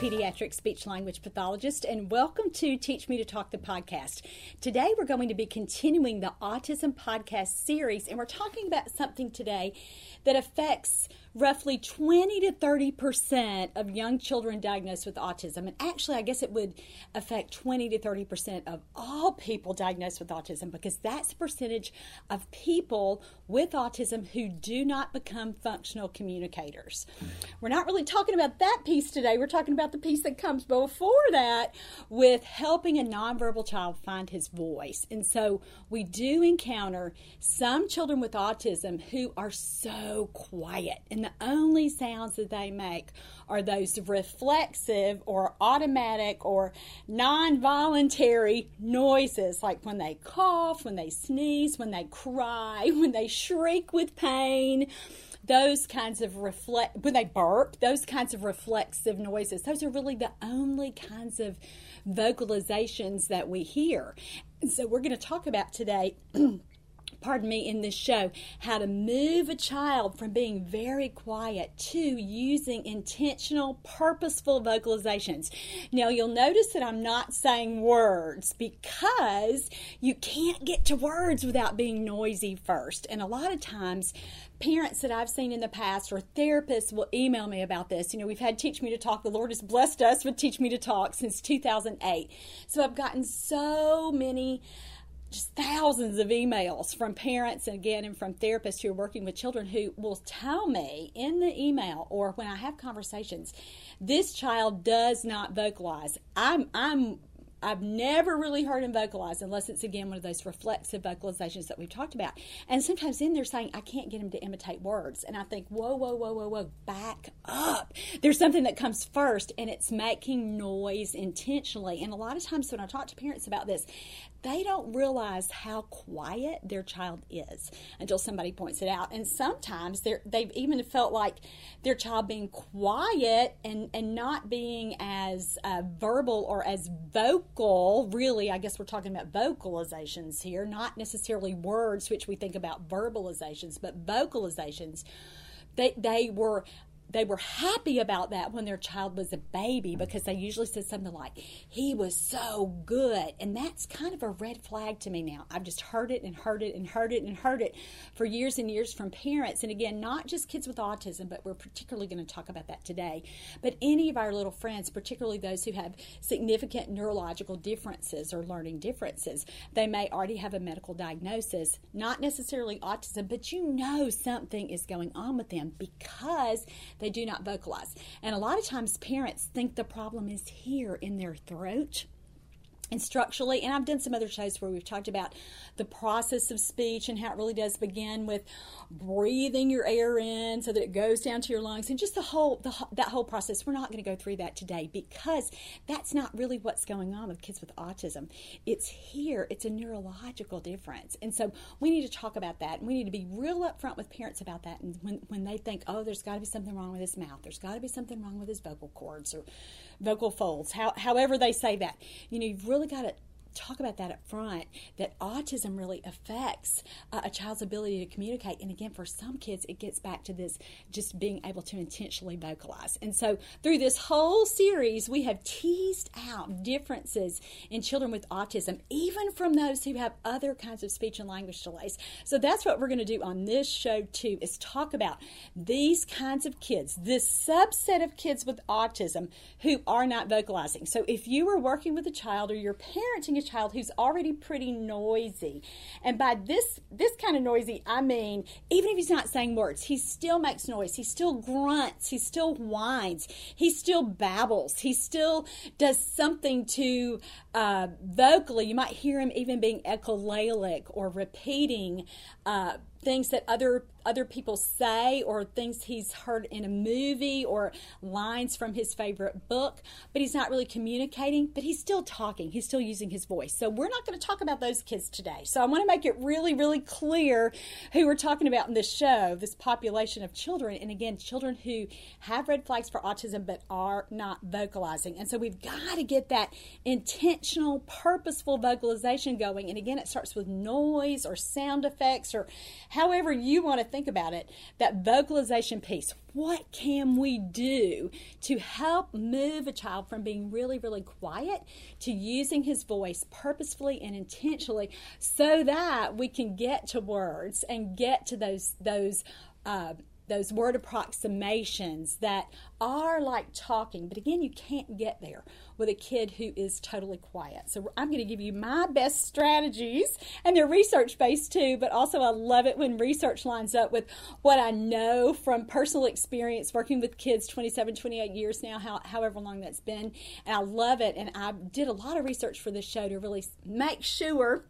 Pediatric speech language pathologist, and welcome to Teach Me to Talk, the podcast. Today we're going to be continuing the Autism Podcast series, and we're talking about something today that affects roughly 20 to 30% of young children diagnosed with autism. And actually, I guess it would affect 20 to 30% of all people diagnosed with autism, because that's the percentage of people with autism who do not become functional communicators. We're not really talking about that piece today. We're talking about the piece that comes before that, with helping a nonverbal child find his voice. And so we do encounter some children with autism who are so quiet, and the only sounds that they make are those reflexive or automatic or non-voluntary noises, like when they cough, when they sneeze, when they cry, when they shriek with pain, those kinds of when they burp, those kinds of reflexive noises. Those are really the only kinds of vocalizations that we hear. And so we're going to talk about today in this show, how to move a child from being very quiet to using intentional, purposeful vocalizations. Now, you'll notice that I'm not saying words, because you can't get to words without being noisy first. And a lot of times, parents that I've seen in the past, or therapists, will email me about this. You know, we've had Teach Me to Talk. The Lord has blessed us with Teach Me to Talk since 2008. So I've gotten so many, just thousands of emails from parents, and again, and from therapists who are working with children, who will tell me in the email or when I have conversations, this child does not vocalize. I've never really heard him vocalize, unless it's, again, one of those reflexive vocalizations that we've talked about. And sometimes then they're saying, I can't get him to imitate words. And I think, whoa, back up. There's something that comes first, and it's making noise intentionally. And a lot of times when I talk to parents about this, they don't realize how quiet their child is until somebody points it out. And sometimes they've even felt like their child being quiet and not being as verbal or as vocal. Really, I guess we're talking about vocalizations here, not necessarily words, which we think about verbalizations, but vocalizations. They were happy about that when their child was a baby, because they usually said something like, he was so good. And that's kind of a red flag to me now. I've just heard it for years and years from parents. And again, not just kids with autism, but we're particularly going to talk about that today. But any of our little friends, particularly those who have significant neurological differences or learning differences, they may already have a medical diagnosis, not necessarily autism, but you know something is going on with them because they do not vocalize. And a lot of times parents think the problem is here in their throat. And structurally, and I've done some other shows where we've talked about the process of speech and how it really does begin with breathing your air in so that it goes down to your lungs, and just that whole process. We're not going to go through that today, because that's not really what's going on with kids with autism. It's here. It's a neurological difference. And so we need to talk about that, and we need to be real upfront with parents about that. And when they think, oh, there's got to be something wrong with his mouth, there's got to be something wrong with his vocal cords or vocal folds, however they say that, you know, you've really got to talk about that up front, that autism really affects a child's ability to communicate. And again, for some kids, it gets back to this just being able to intentionally vocalize. And so through this whole series, we have teased out differences in children with autism, even from those who have other kinds of speech and language delays. So that's what we're going to do on this show too, is talk about these kinds of kids, this subset of kids with autism who are not vocalizing. So if you are working with a child, or you're parenting a child who's already pretty noisy, and by this kind of noisy, I mean, even if he's not saying words, he still makes noise, he still grunts, he still whines, he still babbles, he still does something to vocally, you might hear him even being echolalic or repeating things that other people say, or things he's heard in a movie, or lines from his favorite book, but he's not really communicating, but he's still talking. He's still using his voice. So we're not going to talk about those kids today. So I want to make it really, really clear who we're talking about in this show, this population of children. And again, children who have red flags for autism but are not vocalizing. And so we've got to get that intentional, purposeful vocalization going. And again, it starts with noise or sound effects or however you want to think about it, that vocalization piece. What can we do to help move a child from being really, really quiet to using his voice purposefully and intentionally, so that we can get to words and get to those word approximations that are like talking, but again, you can't get there with a kid who is totally quiet. So I'm going to give you my best strategies, and they're research-based too, but also I love it when research lines up with what I know from personal experience working with kids 27, 28 years now, however long that's been, and I love it, and I did a lot of research for this show to really make sure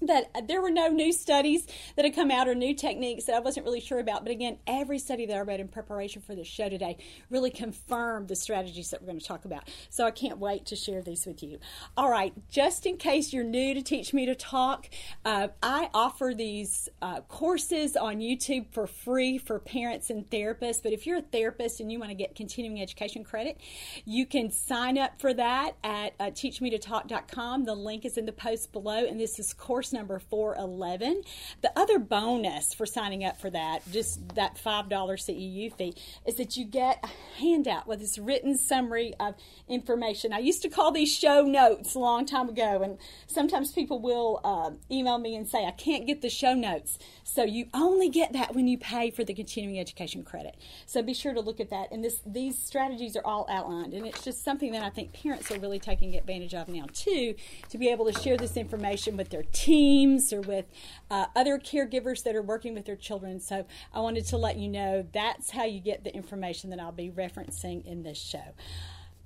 that there were no new studies that had come out or new techniques that I wasn't really sure about. But again, every study that I read in preparation for this show today really confirmed the strategies that we're going to talk about. So I can't wait to share these with you. All right, just in case you're new to Teach Me to Talk, I offer these courses on YouTube for free for parents and therapists. But if you're a therapist and you want to get continuing education credit, you can sign up for that at teachmetotalk.com. The link is in the post below, and this is course number 411. The other bonus for signing up for that, just that $5 CEU fee, is that you get a handout with this written summary of information. I used to call these show notes a long time ago, and sometimes people will email me and say, I can't get the show notes. So you only get that when you pay for the continuing education credit. So be sure to look at that. And these strategies are all outlined, and it's just something that I think parents are really taking advantage of now too, to be able to share this information with their teams or with other caregivers that are working with their children. So I wanted to let you know that's how you get the information that I'll be referencing in this show.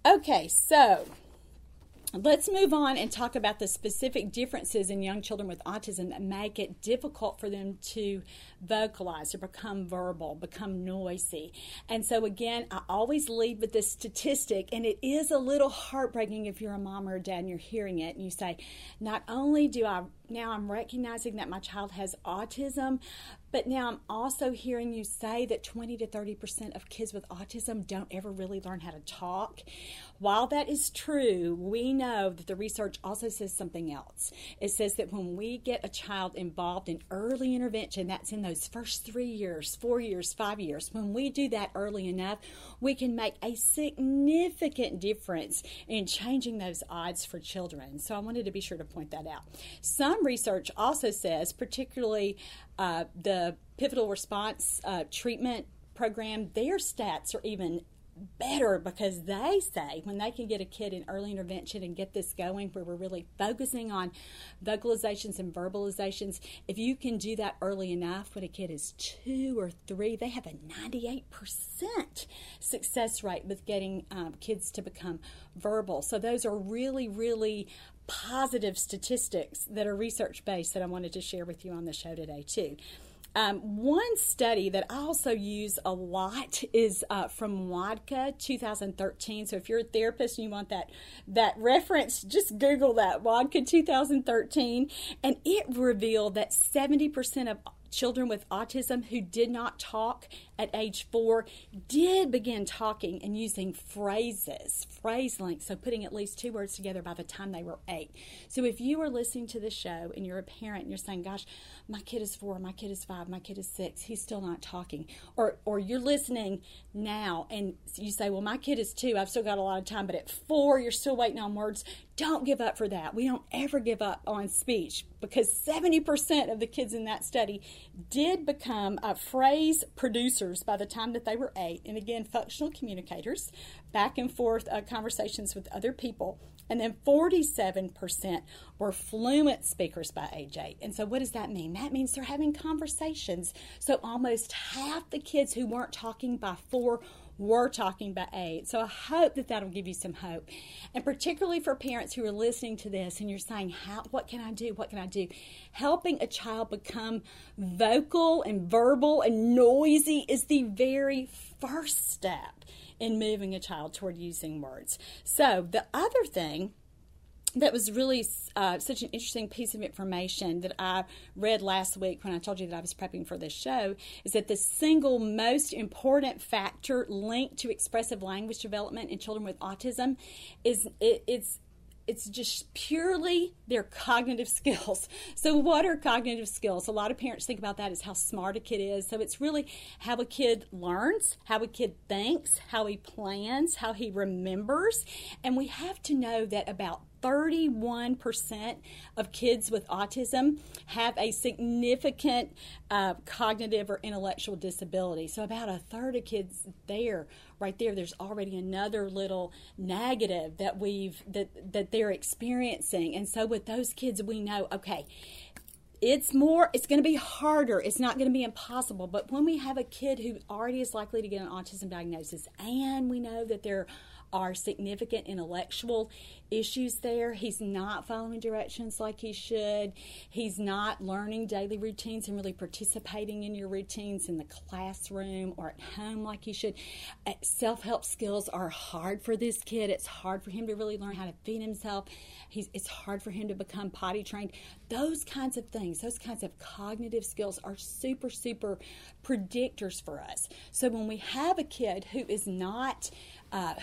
Okay, so let's move on and talk about the specific differences in young children with autism that make it difficult for them to vocalize or become verbal, become noisy. And so again, I always lead with this statistic, and it is a little heartbreaking if you're a mom or a dad and you're hearing it and you say, not only do I'm recognizing that my child has autism, but now I'm also hearing you say that 20 to 30% of kids with autism don't ever really learn how to talk. While that is true, we know that the research also says something else. It says that when we get a child involved in early intervention, that's in those first 3 years, 4 years, 5 years, when we do that early enough, we can make a significant difference in changing those odds for children. So I wanted to be sure to point that out. Some research also says, particularly the pivotal response treatment program, their stats are even better, because they say when they can get a kid in early intervention and get this going where we're really focusing on vocalizations and verbalizations, if you can do that early enough when a kid is 2 or 3, they have a 98% success rate with getting kids to become verbal. So those are really, really positive statistics that are research-based that I wanted to share with you on the show today too. One study that I also use a lot is from Wodka 2013. So if you're a therapist and you want that reference, just Google that, Wodka 2013. And it revealed that 70% of children with autism who did not talk at age 4 did begin talking and using phrases, phrase length, so putting at least 2 words together by the time they were 8. So if you are listening to this show and you're a parent and you're saying, gosh, my kid is 4, my kid is 5, my kid is 6, he's still not talking, or you're listening now and you say, well, my kid is 2, I've still got a lot of time, but at 4 you're still waiting on words, don't give up for that. We don't ever give up on speech, because 70% of the kids in that study did become phrase producers by the time that they were 8. And again, functional communicators, back and forth conversations with other people. And then 47% were fluent speakers by age 8. And so what does that mean? That means they're having conversations. So almost half the kids who weren't talking by 4 we're talking about aid. So I hope that that'll give you some hope. And particularly for parents who are listening to this and you're saying, what can I do? What can I do? Helping a child become vocal and verbal and noisy is the very first step in moving a child toward using words. So the other thing that was really such an interesting piece of information that I read last week when I told you that I was prepping for this show is that the single most important factor linked to expressive language development in children with autism is it's just purely their cognitive skills. So what are cognitive skills? A lot of parents think about that as how smart a kid is. So it's really how a kid learns, how a kid thinks, how he plans, how he remembers. And we have to know that about 31% of kids with autism have a significant cognitive or intellectual disability. So about a third of kids there's already another little negative that that they're experiencing. And so with those kids, we know, okay, it's going to be harder. It's not going to be impossible. But when we have a kid who already is likely to get an autism diagnosis, and we know that they're are significant intellectual issues there. He's not following directions like he should. He's not learning daily routines and really participating in your routines in the classroom or at home like he should. Self-help skills are hard for this kid. It's hard for him to really learn how to feed himself. It's hard for him to become potty trained. Those kinds of things, those kinds of cognitive skills are super, super predictors for us. So when we have a kid who is not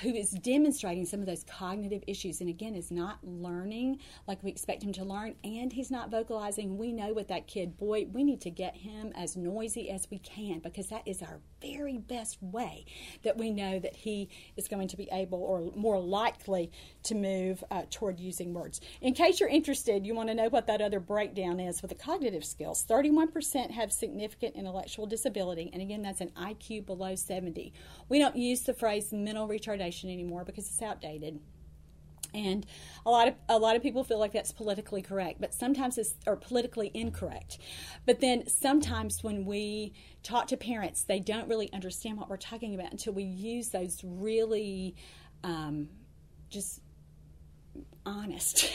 who is demonstrating some of those cognitive issues and, again, is not learning like we expect him to learn, and he's not vocalizing, we know with that kid, boy, we need to get him as noisy as we can because that is our very best way that we know that he is going to be able or more likely to move toward using words. In case you're interested, you want to know what that other breakdown is with the cognitive skills. 31% have significant intellectual disability, and, again, that's an IQ below 70. We don't use the phrase mental retardation anymore because it's outdated, and a lot of people feel like that's politically correct, but sometimes it's or politically incorrect. But then sometimes when we talk to parents, they don't really understand what we're talking about until we use those really just honest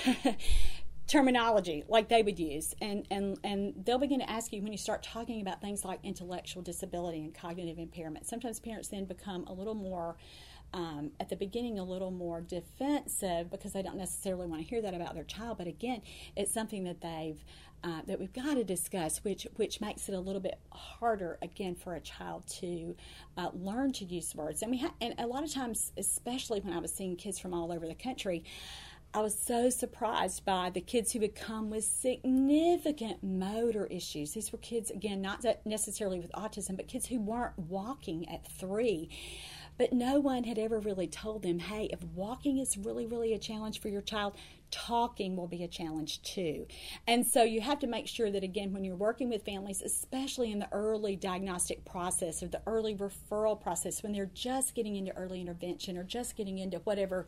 terminology like they would use, and they'll begin to ask you when you start talking about things like intellectual disability and cognitive impairment. Sometimes parents then become a little more at the beginning a little more defensive because they don't necessarily want to hear that about their child. But again, it's something that we've got to discuss, which makes it a little bit harder again for a child to learn to use words. And and a lot of times, especially when I was seeing kids from all over the country, I was so surprised by the kids who would come with significant motor issues. These were kids, again, not necessarily with autism, but kids who weren't walking at 3. But no one had ever really told them, hey, if walking is really, really a challenge for your child, talking will be a challenge too. And so you have to make sure that, again, when you're working with families, especially in the early diagnostic process or the early referral process, when they're just getting into early intervention or just getting into whatever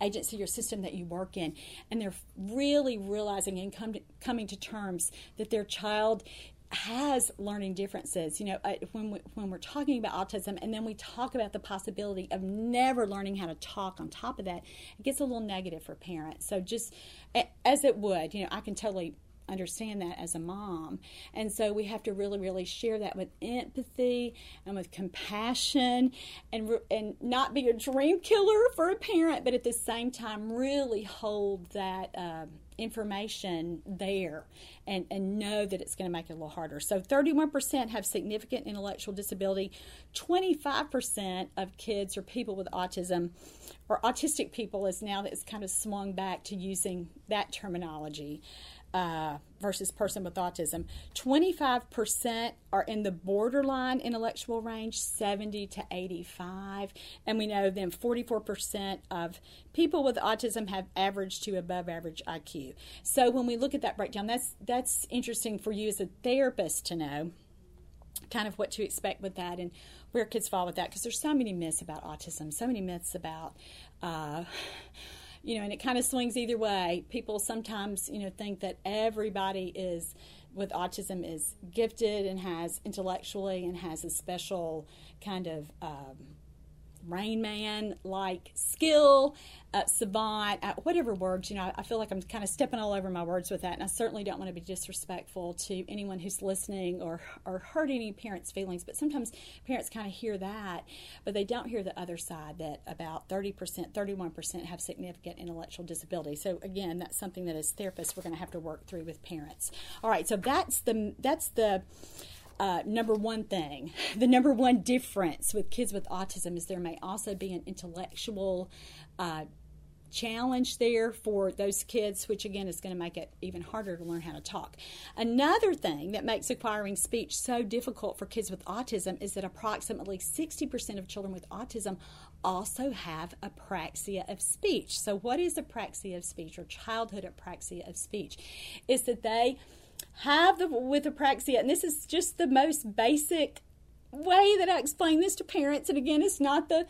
agency or system that you work in, and they're really realizing and coming to terms that their child has learning differences. You know, when we're talking about autism and then we talk about the possibility of never learning how to talk on top of that, it gets a little negative for parents. So just as it would, you know, I can totally understand that as a mom. And so we have to really, really share that with empathy and with compassion and not be a dream killer for a parent, but at the same time really hold that information there and know that it's going to make it a little harder. So 31% have significant intellectual disability. 25% of kids or people with autism or autistic people is now that's kind of swung back to using that terminology versus person with autism. 25% are in the borderline intellectual range, 70 to 85. And we know then 44% of people with autism have average to above average IQ. So when we look at that breakdown, that's interesting for you as a therapist to know kind of what to expect with that and where kids fall with that, because there's so many myths about autism, so many myths about and it kind of swings either way. People sometimes, think that everybody is with autism is gifted and has intellectually and has a special kind of Rain Man-like skill, savant, whatever words, I feel like I'm kind of stepping all over my words with that, and I certainly don't want to be disrespectful to anyone who's listening or hurt any parents' feelings, but sometimes parents kind of hear that, but they don't hear the other side, that about 31% have significant intellectual disability. So again, that's something that as therapists we're going to have to work through with parents. All right, so that's the number one thing. The number one difference with kids with autism is there may also be an intellectual challenge there for those kids, which again is going to make it even harder to learn how to talk. Another thing that makes acquiring speech so difficult for kids with autism is that approximately 60% of children with autism also have apraxia of speech. So what is apraxia of speech, or childhood apraxia of speech? It's that they have with apraxia, and this is just the most basic way that I explain this to parents, and again, it's not the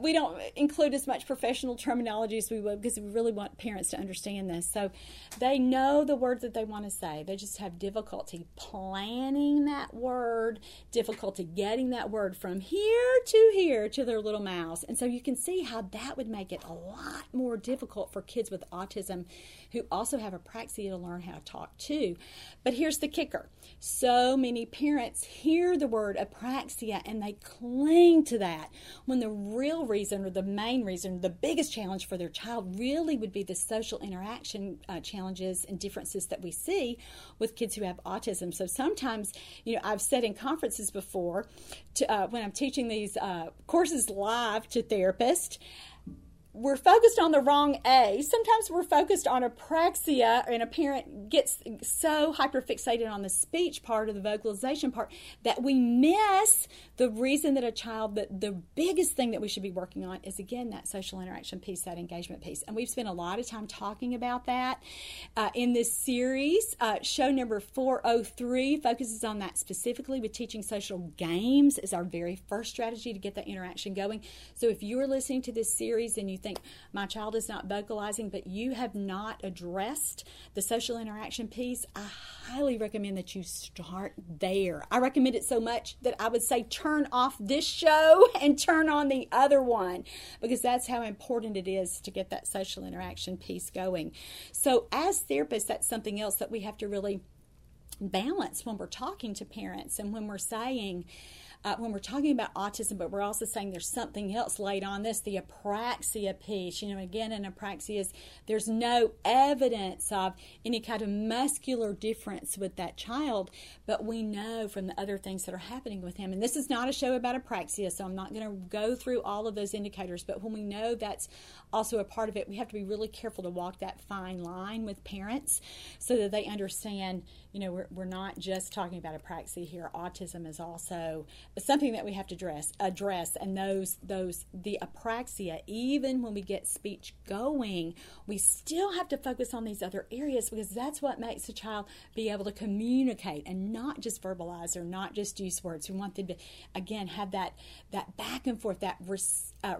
we don't include as much professional terminology as we would, because we really want parents to understand this. So they know the word that they want to say. They just have difficulty planning that word, difficulty getting that word from here to their little mouths. And so you can see how that would make it a lot more difficult for kids with autism who also have apraxia to learn how to talk too. But here's the kicker. So many parents hear the word apraxia and they cling to that, when the real reason, or the main reason, the biggest challenge for their child really would be the social interaction challenges and differences that we see with kids who have autism. So sometimes, I've said in conferences before, when I'm teaching these courses live to therapists, we're focused on the wrong A. Sometimes we're focused on apraxia, and a parent gets so hyperfixated on the speech part or the vocalization part that we miss the reason that the biggest thing that we should be working on is, again, that social interaction piece, that engagement piece. And we've spent a lot of time talking about that in this series. Show number 403 focuses on that specifically, with teaching social games as our very first strategy to get that interaction going. So if you are listening to this series and you think, my child is not vocalizing, but you have not addressed the social interaction piece, I highly recommend that you start there. I recommend it so much that I would say turn off this show and turn on the other one, because that's how important it is to get that social interaction piece going. So as therapists, that's something else that we have to really balance when we're talking to parents, and when we're saying, when we're talking about autism, but we're also saying there's something else laid on this, the apraxia piece. Again, in apraxia, there's no evidence of any kind of muscular difference with that child, but we know from the other things that are happening with him. And this is not a show about apraxia, so I'm not going to go through all of those indicators, but when we know that's also a part of it, we have to be really careful to walk that fine line with parents so that they understand, we're not just talking about apraxia here. Autism is also something that we have to address, and the apraxia, even when we get speech going, we still have to focus on these other areas, because that's what makes a child be able to communicate and not just verbalize or not just use words. We want them to, again, have that back and forth, that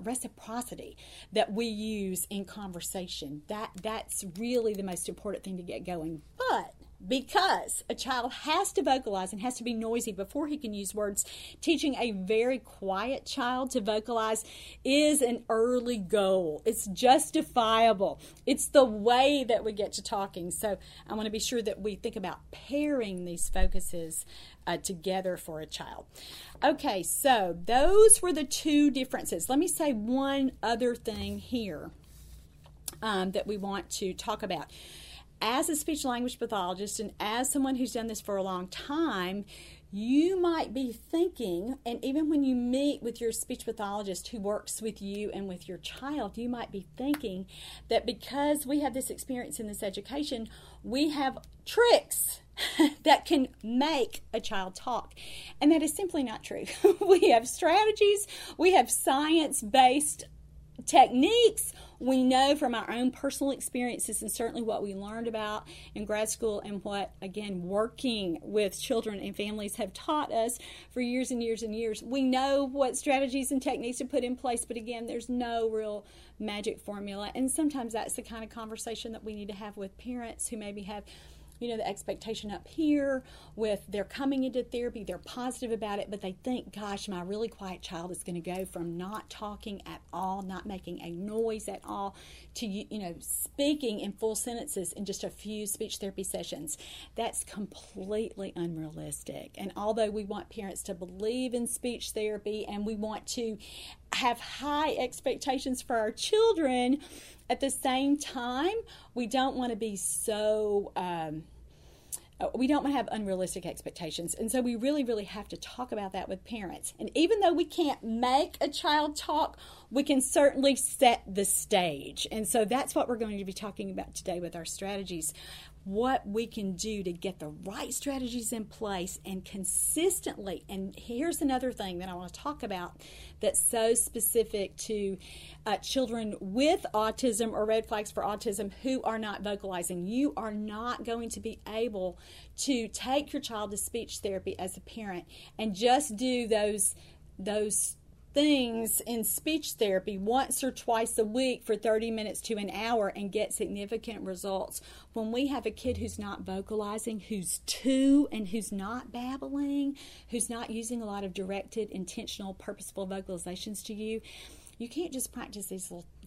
reciprocity that we use in conversation. That's really the most important thing to get going. But because a child has to vocalize and has to be noisy before he can use words, teaching a very quiet child to vocalize is an early goal. It's justifiable. It's the way that we get to talking. So I want to be sure that we think about pairing these focuses together for a child. Okay, so those were the two differences. Let me say one other thing here that we want to talk about. As a speech-language pathologist and as someone who's done this for a long time, you might be thinking, and even when you meet with your speech pathologist who works with you and with your child, you might be thinking that because we have this experience in this education, we have tricks that can make a child talk. And that is simply not true. We have strategies, we have science-based techniques. We know from our own personal experiences, and certainly what we learned about in grad school, and what, again, working with children and families have taught us for years and years and years. We know what strategies and techniques to put in place, but again, there's no real magic formula. And sometimes that's the kind of conversation that we need to have with parents who maybe have you know, the expectation up here with they're coming into therapy, they're positive about it, but they think, gosh, my really quiet child is going to go from not talking at all, not making a noise at all, to, you know, speaking in full sentences in just a few speech therapy sessions. That's completely unrealistic. And although we want parents to believe in speech therapy and we want to have high expectations for our children, at the same time, we don't want to be so, we don't want to have unrealistic expectations. And so we really, really have to talk about that with parents. And even though we can't make a child talk, we can certainly set the stage. And so that's what we're going to be talking about today with our strategies. What we can do to get the right strategies in place and consistently. And here's another thing that I want to talk about that's so specific to children with autism or red flags for autism who are not vocalizing. You are not going to be able to take your child to speech therapy as a parent and just do those things in speech therapy once or twice a week for 30 minutes to an hour and get significant results. When we have a kid who's not vocalizing, who's two, and who's not babbling, who's not using a lot of directed, intentional, purposeful vocalizations to you, you can't just practice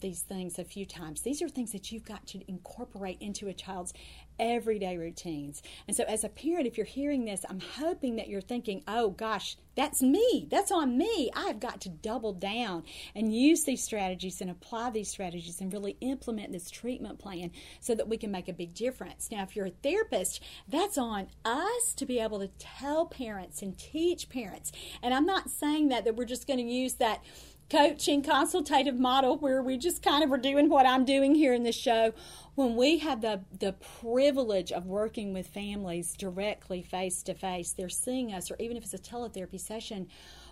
these things a few times. These are things that you've got to incorporate into a child's everyday routines. And so as a parent, if you're hearing this, I'm hoping that you're thinking, oh gosh, that's me. That's on me. I've got to double down and use these strategies and apply these strategies and really implement this treatment plan so that we can make a big difference. Now, if you're a therapist, that's on us to be able to tell parents and teach parents. And I'm not saying that we're just going to use that coaching consultative model where we just kind of are doing what I'm doing here in this show. When we have the privilege of working with families directly face to face, they're seeing us, or even if it's a teletherapy session,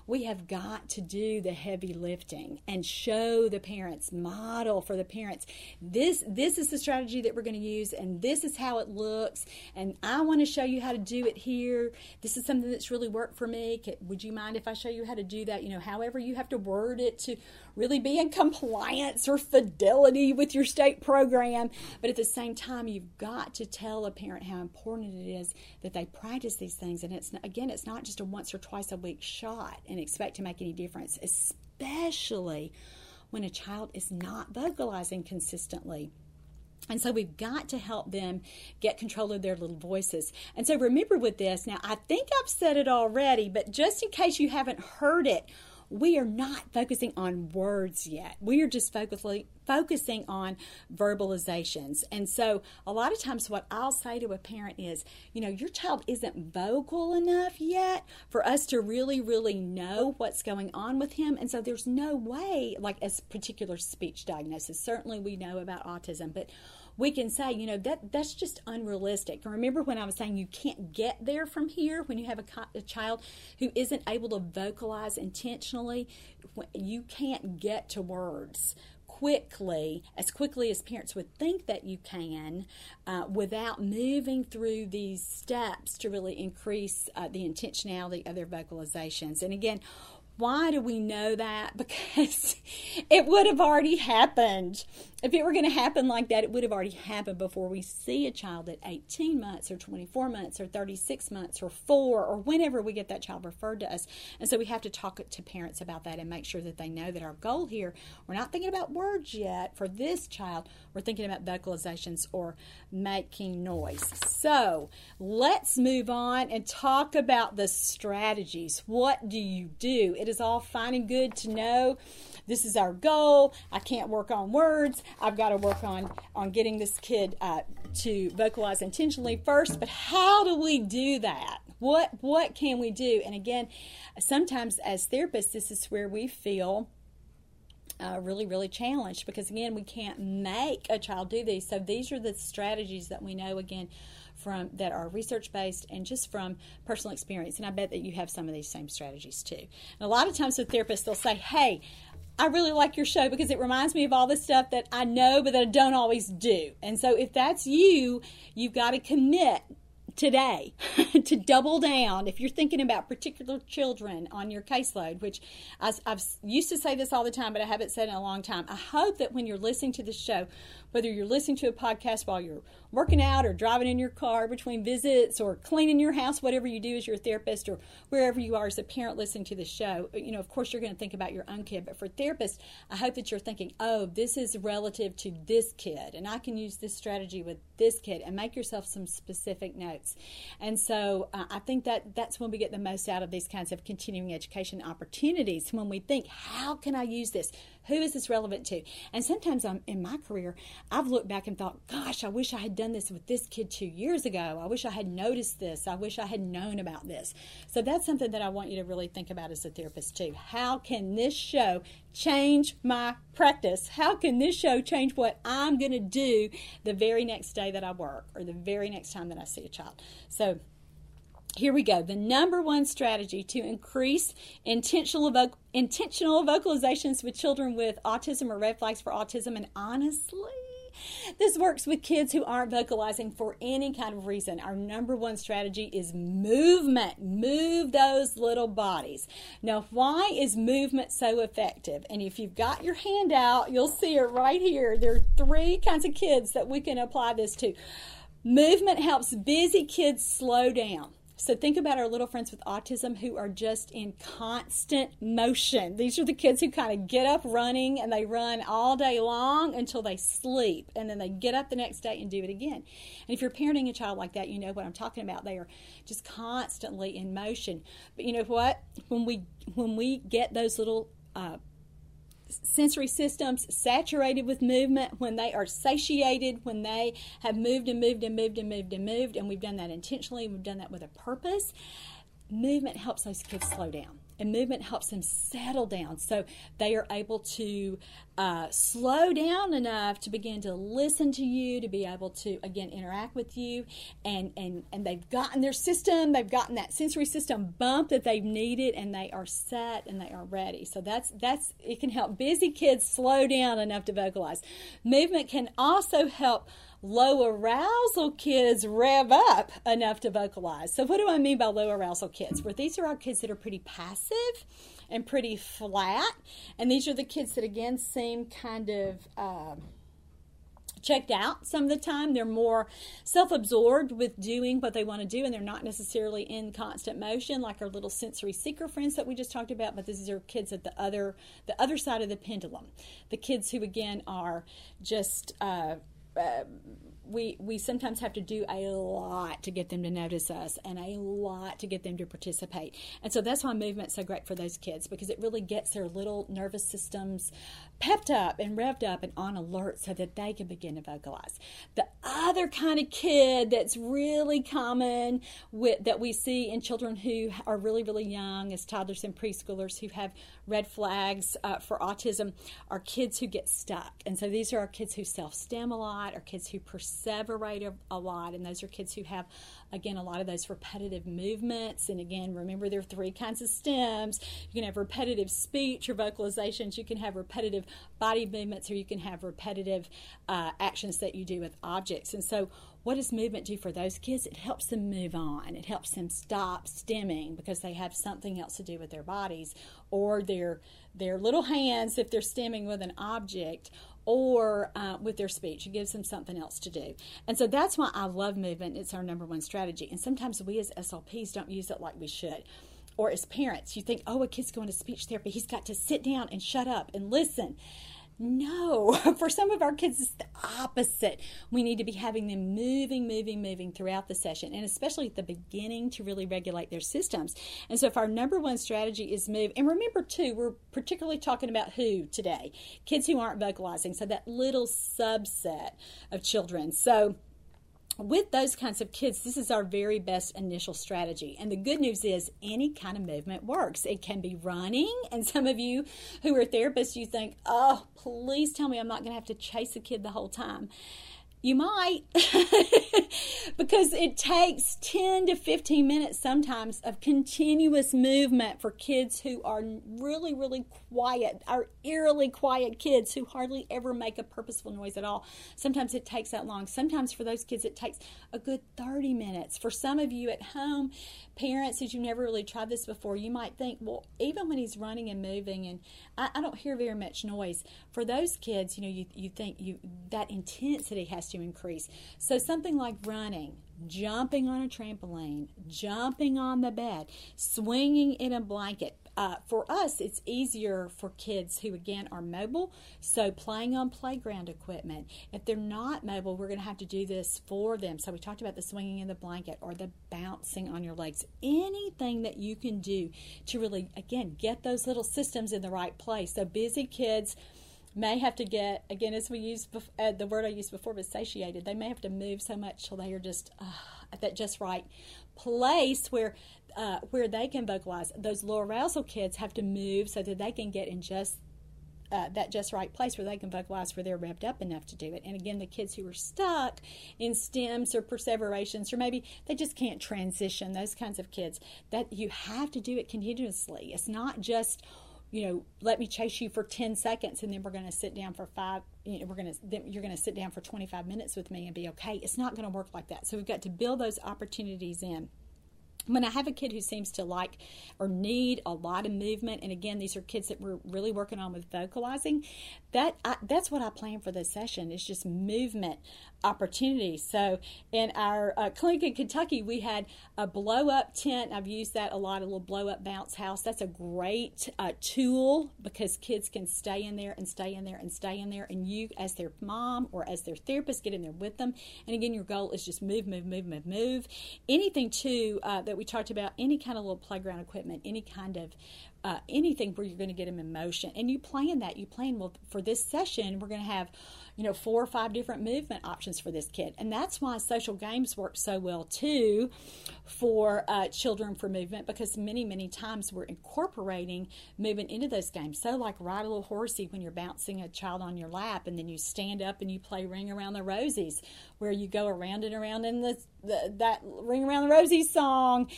we have got to do the heavy lifting and show the parents, model for the parents. This is the strategy that we're going to use, and this is how it looks, and I want to show you how to do it here. This is something that's really worked for me. Would you mind if I show you how to do that? You know, however you have to word it to really be in compliance or fidelity with your state program. But at the same time, you've got to tell a parent how important it is that they practice these things. And it's not just a once or twice a week shot and expect to make any difference, especially when a child is not vocalizing consistently. And so we've got to help them get control of their little voices. And so remember with this, now I think I've said it already, but just in case you haven't heard it, we are not focusing on words yet. We are just focusing on verbalizations. And so a lot of times what I'll say to a parent is, you know, your child isn't vocal enough yet for us to really, really know what's going on with him. And so there's no way, like a particular speech diagnosis, certainly we know about autism, but we can say, you know, that's just unrealistic. And remember when I was saying you can't get there from here when you have a child who isn't able to vocalize intentionally, you can't get to words quickly as parents would think that you can without moving through these steps to really increase the intentionality of their vocalizations. And again, why do we know that? Because it would have already happened. If it were going to happen like that, it would have already happened before we see a child at 18 months or 24 months or 36 months or 4 or whenever we get that child referred to us. And so we have to talk to parents about that and make sure that they know that our goal here, we're not thinking about words yet for this child. We're thinking about vocalizations or making noise. So let's move on and talk about the strategies. What do you do? It is all fine and good to know this is our goal. I can't work on words. I've got to work on getting this kid to vocalize intentionally first. But how do we do that? What can we do? And again, sometimes as therapists, this is where we feel really, really challenged because, again, we can't make a child do these. So these are the strategies that we know, again, from that are research-based and just from personal experience. And I bet that you have some of these same strategies too. And a lot of times with therapists, they'll say, hey, I really like your show because it reminds me of all this stuff that I know but that I don't always do. And so if that's you, you've got to commit today to double down. If you're thinking about particular children on your caseload, which I've used to say this all the time, but I haven't said it in a long time. I hope that when you're listening to this show, whether you're listening to a podcast while you're working out or driving in your car between visits or cleaning your house, whatever you do as your therapist or wherever you are as a parent listening to the show, you know, of course, you're going to think about your own kid. But for therapists, I hope that you're thinking, oh, this is relative to this kid, and I can use this strategy with this kid, and make yourself some specific notes. And so I think that that's when we get the most out of these kinds of continuing education opportunities, when we think, how can I use this? Who is this relevant to? And sometimes in my career, I've looked back and thought, gosh, I wish I had done this with this kid 2 years ago. I wish I had noticed this. I wish I had known about this. So that's something that I want you to really think about as a therapist too. How can this show change my practice? How can this show change what I'm going to do the very next day that I work or the very next time that I see a child? So here we go. The number one strategy to increase intentional vocalizations with children with autism or red flags for autism. And honestly, this works with kids who aren't vocalizing for any kind of reason. Our number one strategy is movement. Move those little bodies. Now, why is movement so effective? And if you've got your hand out, you'll see it right here. There are three kinds of kids that we can apply this to. Movement helps busy kids slow down. So think about our little friends with autism who are just in constant motion. These are the kids who kind of get up running, and they run all day long until they sleep, and then they get up the next day and do it again. And if you're parenting a child like that, you know what I'm talking about. They are just constantly in motion. But you know what? When we get those little sensory systems saturated with movement, when they are satiated, when they have moved, and we've done that intentionally, we've done that with a purpose, movement helps those kids slow down, and movement helps them settle down, so they are able to slow down enough to begin to listen to you, to be able to, again, interact with you, and they've gotten their system, they've gotten that sensory system bump that they've needed, and they are set, and they are ready. So that's it can help busy kids slow down enough to vocalize. Movement can also help low arousal kids rev up enough to vocalize. So what do I mean by low arousal kids? Well, these are our kids that are pretty passive and pretty flat, and these are the kids that, again, seem kind of checked out some of the time. They're more self-absorbed with doing what they want to do, and they're not necessarily in constant motion like our little sensory seeker friends that we just talked about, but these are kids at the other side of the pendulum, the kids who, again, are just we sometimes have to do a lot to get them to notice us and a lot to get them to participate. And so that's why movement's so great for those kids, because it really gets their little nervous systems pepped up and revved up and on alert so that they can begin to vocalize. The other kind of kid that's really common that we see in children who are really, really young, as toddlers and preschoolers who have red flags for autism, are kids who get stuck. And so these are our kids who self-stim a lot, or kids who perseverate a lot, and those are kids who have, again, a lot of those repetitive movements. And again, remember, there are three kinds of stems. You can have repetitive speech or vocalizations, you can have repetitive body movements, or you can have repetitive actions that you do with objects. And so what does movement do for those kids? It helps them move on. It helps them stop stimming because they have something else to do with their bodies, or their little hands if they're stimming with an object, or with their speech. It gives them something else to do. And so that's why I love movement. It's our number one strategy. And sometimes we as SLPs don't use it like we should. Or as parents, you think, oh, a kid's going to speech therapy, he's got to sit down and shut up and listen. No, for some of our kids, it's the opposite. We need to be having them moving throughout the session, and especially at the beginning, to really regulate their systems. And so if our number one strategy is move, and remember, too, we're particularly talking about who today? Kids who aren't vocalizing, so that little subset of children. So with those kinds of kids, this is our very best initial strategy. And the good news is any kind of movement works. It can be running. And some of you who are therapists, you think, oh, please tell me I'm not going to have to chase a kid the whole time. You might, because it takes 10 to 15 minutes sometimes of continuous movement for kids who are really, really quiet, are eerily quiet kids who hardly ever make a purposeful noise at all. Sometimes it takes that long. Sometimes for those kids, it takes a good 30 minutes. For some of you at home, parents, as you never really tried this before, you might think, well, even when he's running and moving and I don't hear very much noise. For those kids, you think that intensity has to increase. So something like running, jumping on a trampoline, jumping on the bed, swinging in a blanket. For us, it's easier for kids who, again, are mobile, so playing on playground equipment. If they're not mobile, we're going to have to do this for them. So we talked about the swinging in the blanket or the bouncing on your legs, anything that you can do to really, again, get those little systems in the right place. So busy kids may have to get, again, as we used the word I used before, but satiated. They may have to move so much till they are just at that just right place where they can vocalize. Those low arousal kids have to move so that they can get in just that just right place where they can vocalize, where they're revved up enough to do it. And again, the kids who are stuck in stems or perseverations, or maybe they just can't transition, those kinds of kids, that you have to do it continuously. It's not just, let me chase you for 10 seconds and then we're going to sit down for you're going to sit down for 25 minutes with me and be okay. It's not going to work like that. So we've got to build those opportunities in. When I have a kid who seems to like or need a lot of movement, and again, these are kids that we're really working on with vocalizing, that's what I plan for this session. It's just movement opportunities. So in our clinic in Kentucky, we had a blow-up tent. I've used that a lot, a little blow-up bounce house. That's a great tool because kids can stay in there and stay in there and stay in there. And you, as their mom or as their therapist, get in there with them. And again, your goal is just move, move, move, move, move. Anything, too, that we talked about, any kind of little playground equipment, any kind of anything where you're going to get them in motion, and you plan that. You plan, well, for this session, we're going to have, 4 or 5 different movement options for this kid, and that's why social games work so well too for children for movement, because many, many times we're incorporating movement into those games. So like Ride a Little Horsey, when you're bouncing a child on your lap, and then you stand up and you play Ring Around the Rosies, where you go around and around in that Ring Around the Rosies song,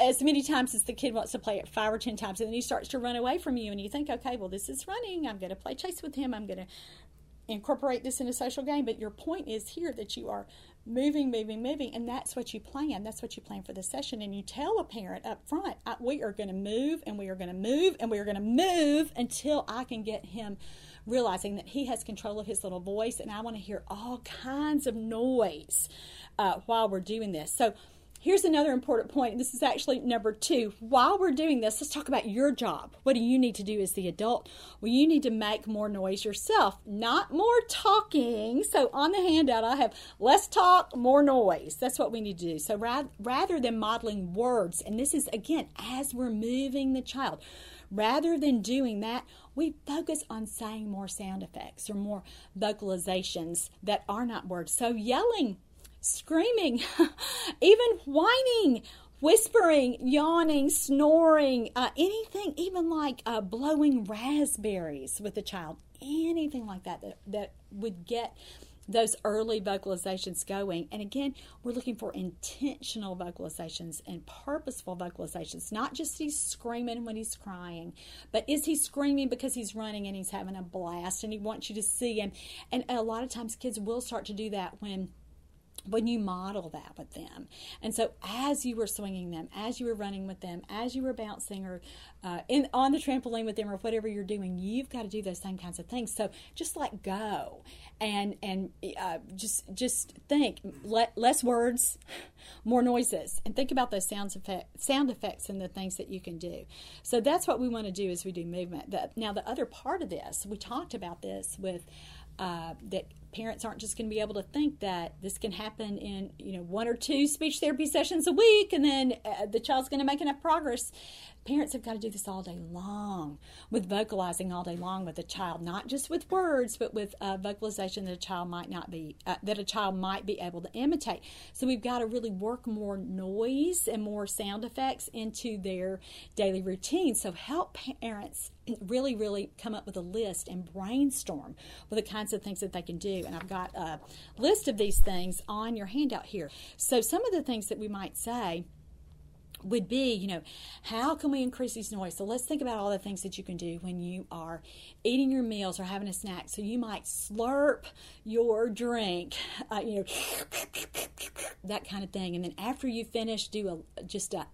as many times as the kid wants to play it, 5 or 10 times, and then he starts to run away from you, and you think, okay, well, this is running. I'm going to play chase with him. I'm going to incorporate this in a social game. But your point is here that you are moving, moving, moving, and that's what you plan. That's what you plan for the session, and you tell a parent up front, we are going to move, and we are going to move, and we are going to move until I can get him realizing that he has control of his little voice, and I want to hear all kinds of noise while we're doing this. So here's another important point. This is actually number 2. While we're doing this, let's talk about your job. What do you need to do as the adult? Well, you need to make more noise yourself, not more talking. So on the handout, I have less talk, more noise. That's what we need to do. So rather than modeling words, and this is, again, as we're moving the child, rather than doing that, we focus on saying more sound effects or more vocalizations that are not words. So yelling, screaming, even whining, whispering, yawning, snoring, anything, even like blowing raspberries with a child, anything like that would get those early vocalizations going. And again, we're looking for intentional vocalizations and purposeful vocalizations, not just he's screaming when he's crying, but is he screaming because he's running and he's having a blast and he wants you to see him? And a lot of times kids will start to do that when you model that with them. And so as you were swinging them, as you were running with them, as you were bouncing or on the trampoline with them or whatever you're doing, you've got to do those same kinds of things. So just let go and just think, less words, more noises, and think about those sound effects and the things that you can do. So that's what we want to do as we do movement. Now the other part of this, we talked about this with that parents aren't just going to be able to think that this can happen in 1 or 2 speech therapy sessions a week, and then the child's going to make enough progress. Parents have got to do this all day long with vocalizing, all day long with a child, not just with words, but with vocalization that a child might not be able to imitate. So we've got to really work more noise and more sound effects into their daily routine. So help parents really, really come up with a list and brainstorm with the kinds of things that they can do. do. And I've got a list of these things on your handout here. So some of the things that we might say would be, you know, how can we increase these noise? So let's think about all the things that you can do when you are eating your meals or having a snack. So you might slurp your drink, you know, that kind of thing. And then after you finish, do a just a,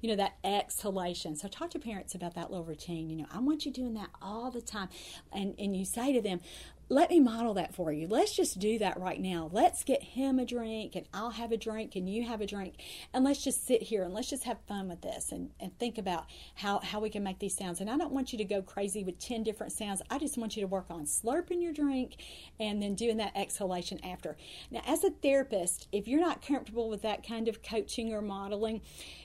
you know, that exhalation. So talk to parents about that little routine. You know, I want you doing that all the time. And you say to them, let me model that for you. Let's just do that right now. Let's get him a drink, and I'll have a drink, and you have a drink, and let's just sit here and let's just have fun with this and think about how we can make these sounds. And I don't want you to go crazy with 10 different sounds. I just want you to work on slurping your drink and then doing that exhalation after. Now, as a therapist, if you're not comfortable with that kind of coaching or modeling,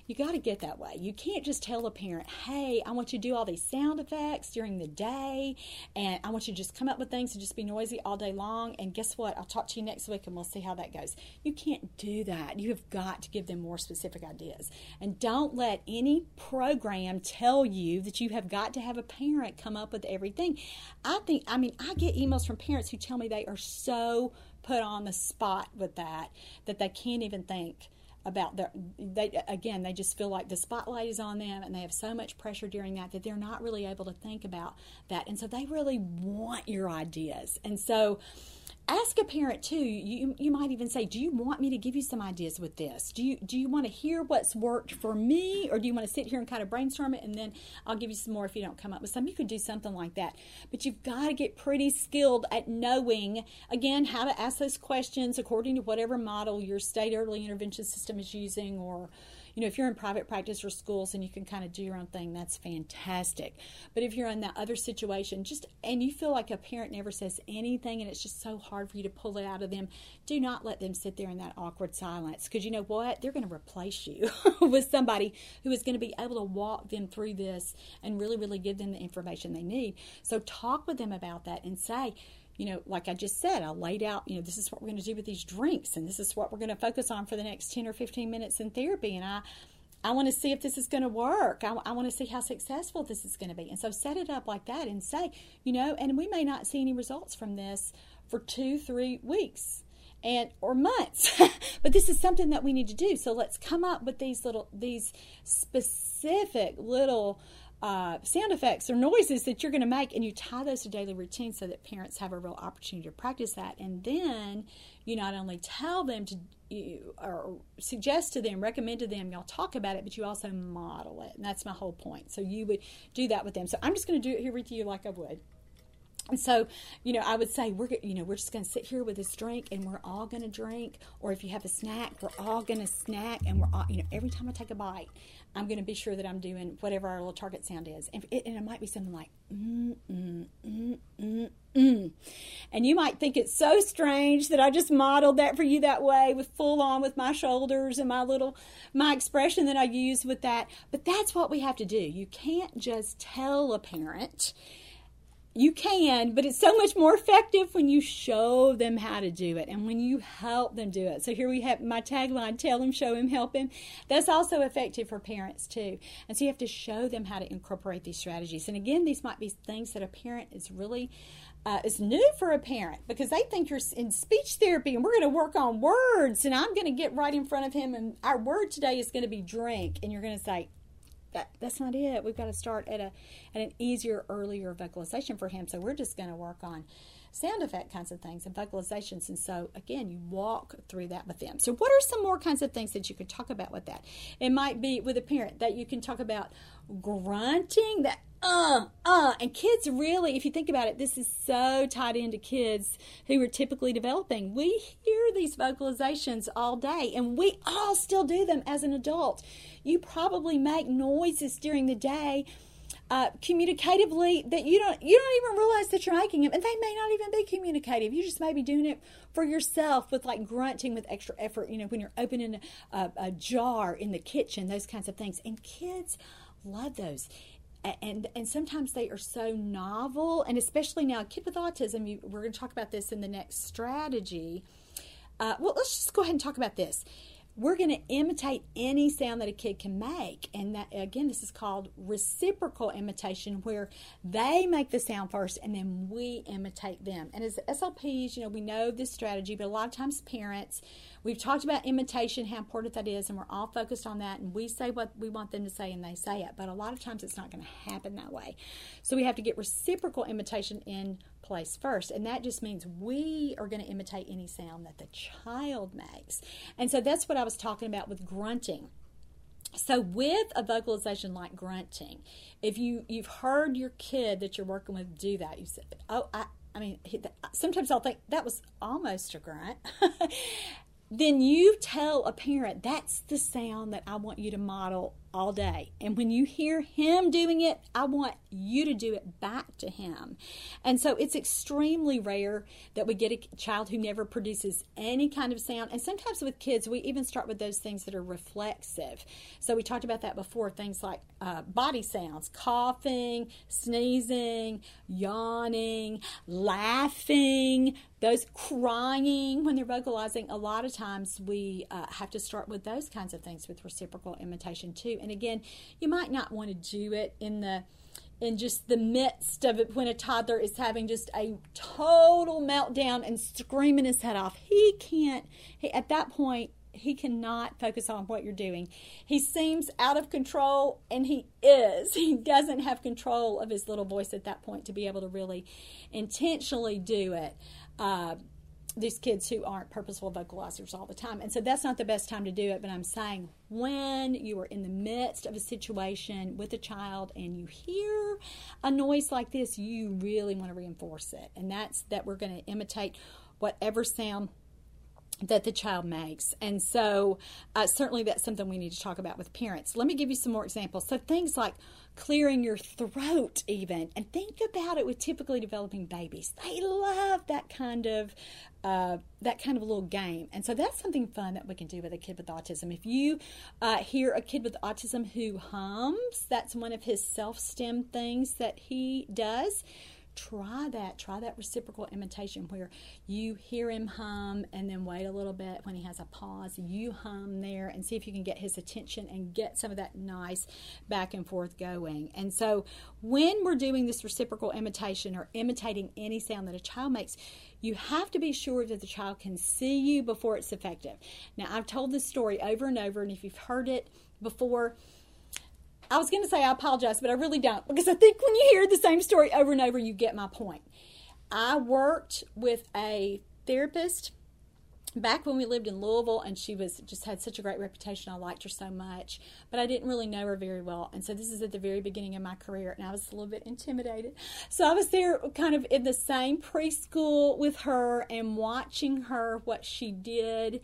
you got to get that way. You can't just tell a parent, hey, I want you to do all these sound effects during the day, and I want you to just come up with things and just be noisy all day long, and guess what? I'll talk to you next week and we'll see how that goes. You can't do that. You have got to give them more specific ideas. And don't let any program tell you that you have got to have a parent come up with everything. I get emails from parents who tell me they are so put on the spot with that they can't even think about they just feel like the spotlight is on them, and they have so much pressure during that they're not really able to think about that. And so they really want your ideas. And so ask a parent too. You might even say, do you want me to give you some ideas with this? Do you want to hear what's worked for me, or do you want to sit here and kind of brainstorm it, and then I'll give you some more if you don't come up with some? You could do something like that. But you've got to get pretty skilled at knowing, again, how to ask those questions according to whatever model your state early intervention system is using, or, you know, if you're in private practice or schools and you can kind of do your own thing, that's fantastic. But if you're in that other situation, and you feel like a parent never says anything and it's just so hard for you to pull it out of them, do not let them sit there in that awkward silence, because you know what? They're going to replace you with somebody who is going to be able to walk them through this and really, really give them the information they need. So talk with them about that and say, you know, like I just said, I laid out, you know, this is what we're going to do with these drinks, and this is what we're going to focus on for the next 10 or 15 minutes in therapy, and I want to see if this is going to work. I want to see how successful this is going to be. And so set it up like that and say, you know, and we may not see any results from this for 2-3 weeks. Or months, but this is something that we need to do. So let's come up with these specific little sound effects or noises that you're going to make, and you tie those to daily routines so that parents have a real opportunity to practice that. And then you not only tell them or suggest to them, recommend to them, y'all talk about it, but you also model it. And that's my whole point. So you would do that with them. So I'm just going to do it here with you like I would. And so, you know, I would say, we're just going to sit here with this drink, and we're all going to drink. Or if you have a snack, we're all going to snack. And every time I take a bite, I'm going to be sure that I'm doing whatever our little target sound is. And it might be something like, mm. And you might think it's so strange that I just modeled that for you that way, with full on with my shoulders and my expression that I use with that. But that's what we have to do. You can't just tell a parent. You can, but it's so much more effective when you show them how to do it and when you help them do it. So here we have my tagline, tell him, show him, help him. That's also effective for parents too. And so you have to show them how to incorporate these strategies. And again, these might be things that a parent is really, it's new for a parent, because they think you're in speech therapy and we're going to work on words, and I'm going to get right in front of him, and our word today is going to be drink. And you're going to say, That's not it. We've got to start at an easier, earlier vocalization for him. So we're just going to work on sound effect kinds of things and vocalizations. And so, again, you walk through that with them. So what are some more kinds of things that you could talk about with that? It might be with a parent that you can talk about grunting, that and kids really, if you think about it, this is so tied into kids who are typically developing. We hear these vocalizations all day, and we all still do them as an adult. You probably make noises during the day communicatively that you don't even realize that you're making them, and they may not even be communicative. You just may be doing it for yourself with like grunting with extra effort, you know, when you're opening a jar in the kitchen, those kinds of things. And kids love those. And sometimes they are so novel, and especially now, a kid with autism, we're going to talk about this in the next strategy. Well, let's just go ahead and talk about this. we're going to imitate any sound that a kid can make. And that, again, this is called reciprocal imitation, where they make the sound first and then we imitate them. And as SLPs, you know, we know this strategy, but a lot of times parents, we've talked about imitation, how important that is, and we're all focused on that, and we say what we want them to say and they say it. But a lot of times it's not going to happen that way. So we have to get reciprocal imitation in place first, and that just means we are going to imitate any sound that the child makes. And so that's what I was talking about with grunting. So with a vocalization like grunting, if you've heard your kid that you're working with do that, you said, I mean, sometimes I'll think that was almost a grunt. Then you tell a parent, that's the sound that I want you to model all day. And when you hear him doing it, I want you to do it back to him. And so it's extremely rare that we get a child who never produces any kind of sound. And sometimes with kids, we even start with those things that are reflexive. So we talked about that before, things like body sounds, coughing, sneezing, yawning, laughing, those crying when they're vocalizing. A lot of times we have to start with those kinds of things with reciprocal imitation too. And again, you might not want to do it in just the midst of it when a toddler is having just a total meltdown and screaming his head off. At that point, he cannot focus on what you're doing. He seems out of control, and he is. He doesn't have control of his little voice at that point to be able to really intentionally do it. These kids who aren't purposeful vocalizers all the time. And so that's not the best time to do it, but I'm saying when you are in the midst of a situation with a child and you hear a noise like this, you really want to reinforce it. And that's that we're going to imitate whatever sound that the child makes. And so certainly that's something we need to talk about with parents. Let me give you some more examples. So things like clearing your throat even. And think about it with typically developing babies. They love that kind of little game. And so that's something fun that we can do with a kid with autism. If you hear a kid with autism who hums, that's one of his self-stim things that he does. Try that reciprocal imitation where you hear him hum and then wait a little bit when he has a pause, you hum there and see if you can get his attention and get some of that nice back and forth going. And so when we're doing this reciprocal imitation or imitating any sound that a child makes, you have to be sure that the child can see you before it's effective. Now, I've told this story over and over, and if you've heard it before, I was going to say I apologize, but I really don't, because I think when you hear the same story over and over, you get my point. I worked with a therapist back when we lived in Louisville, and she had such a great reputation. I liked her so much, but I didn't really know her very well. And so this is at the very beginning of my career, and I was a little bit intimidated. So I was there kind of in the same preschool with her and watching her, what she did.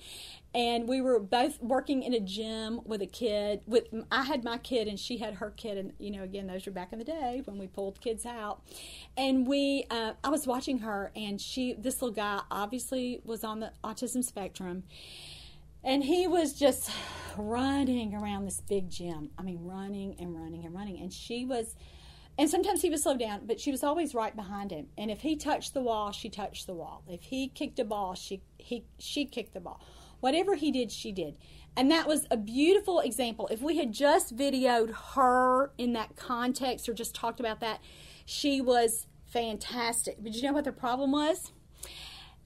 And we were both working in a gym with a kid. I had my kid and she had her kid. And, you know, again, those were back in the day when we pulled kids out. And I was watching her, and this little guy obviously was on the autism spectrum. And he was just running around this big gym. I mean, running and running and running. And and sometimes he would slow down, but she was always right behind him. And if he touched the wall, she touched the wall. If he kicked a ball, she kicked the ball. Whatever he did, she did. And that was a beautiful example. If we had just videoed her in that context or just talked about that, she was fantastic. But you know what the problem was?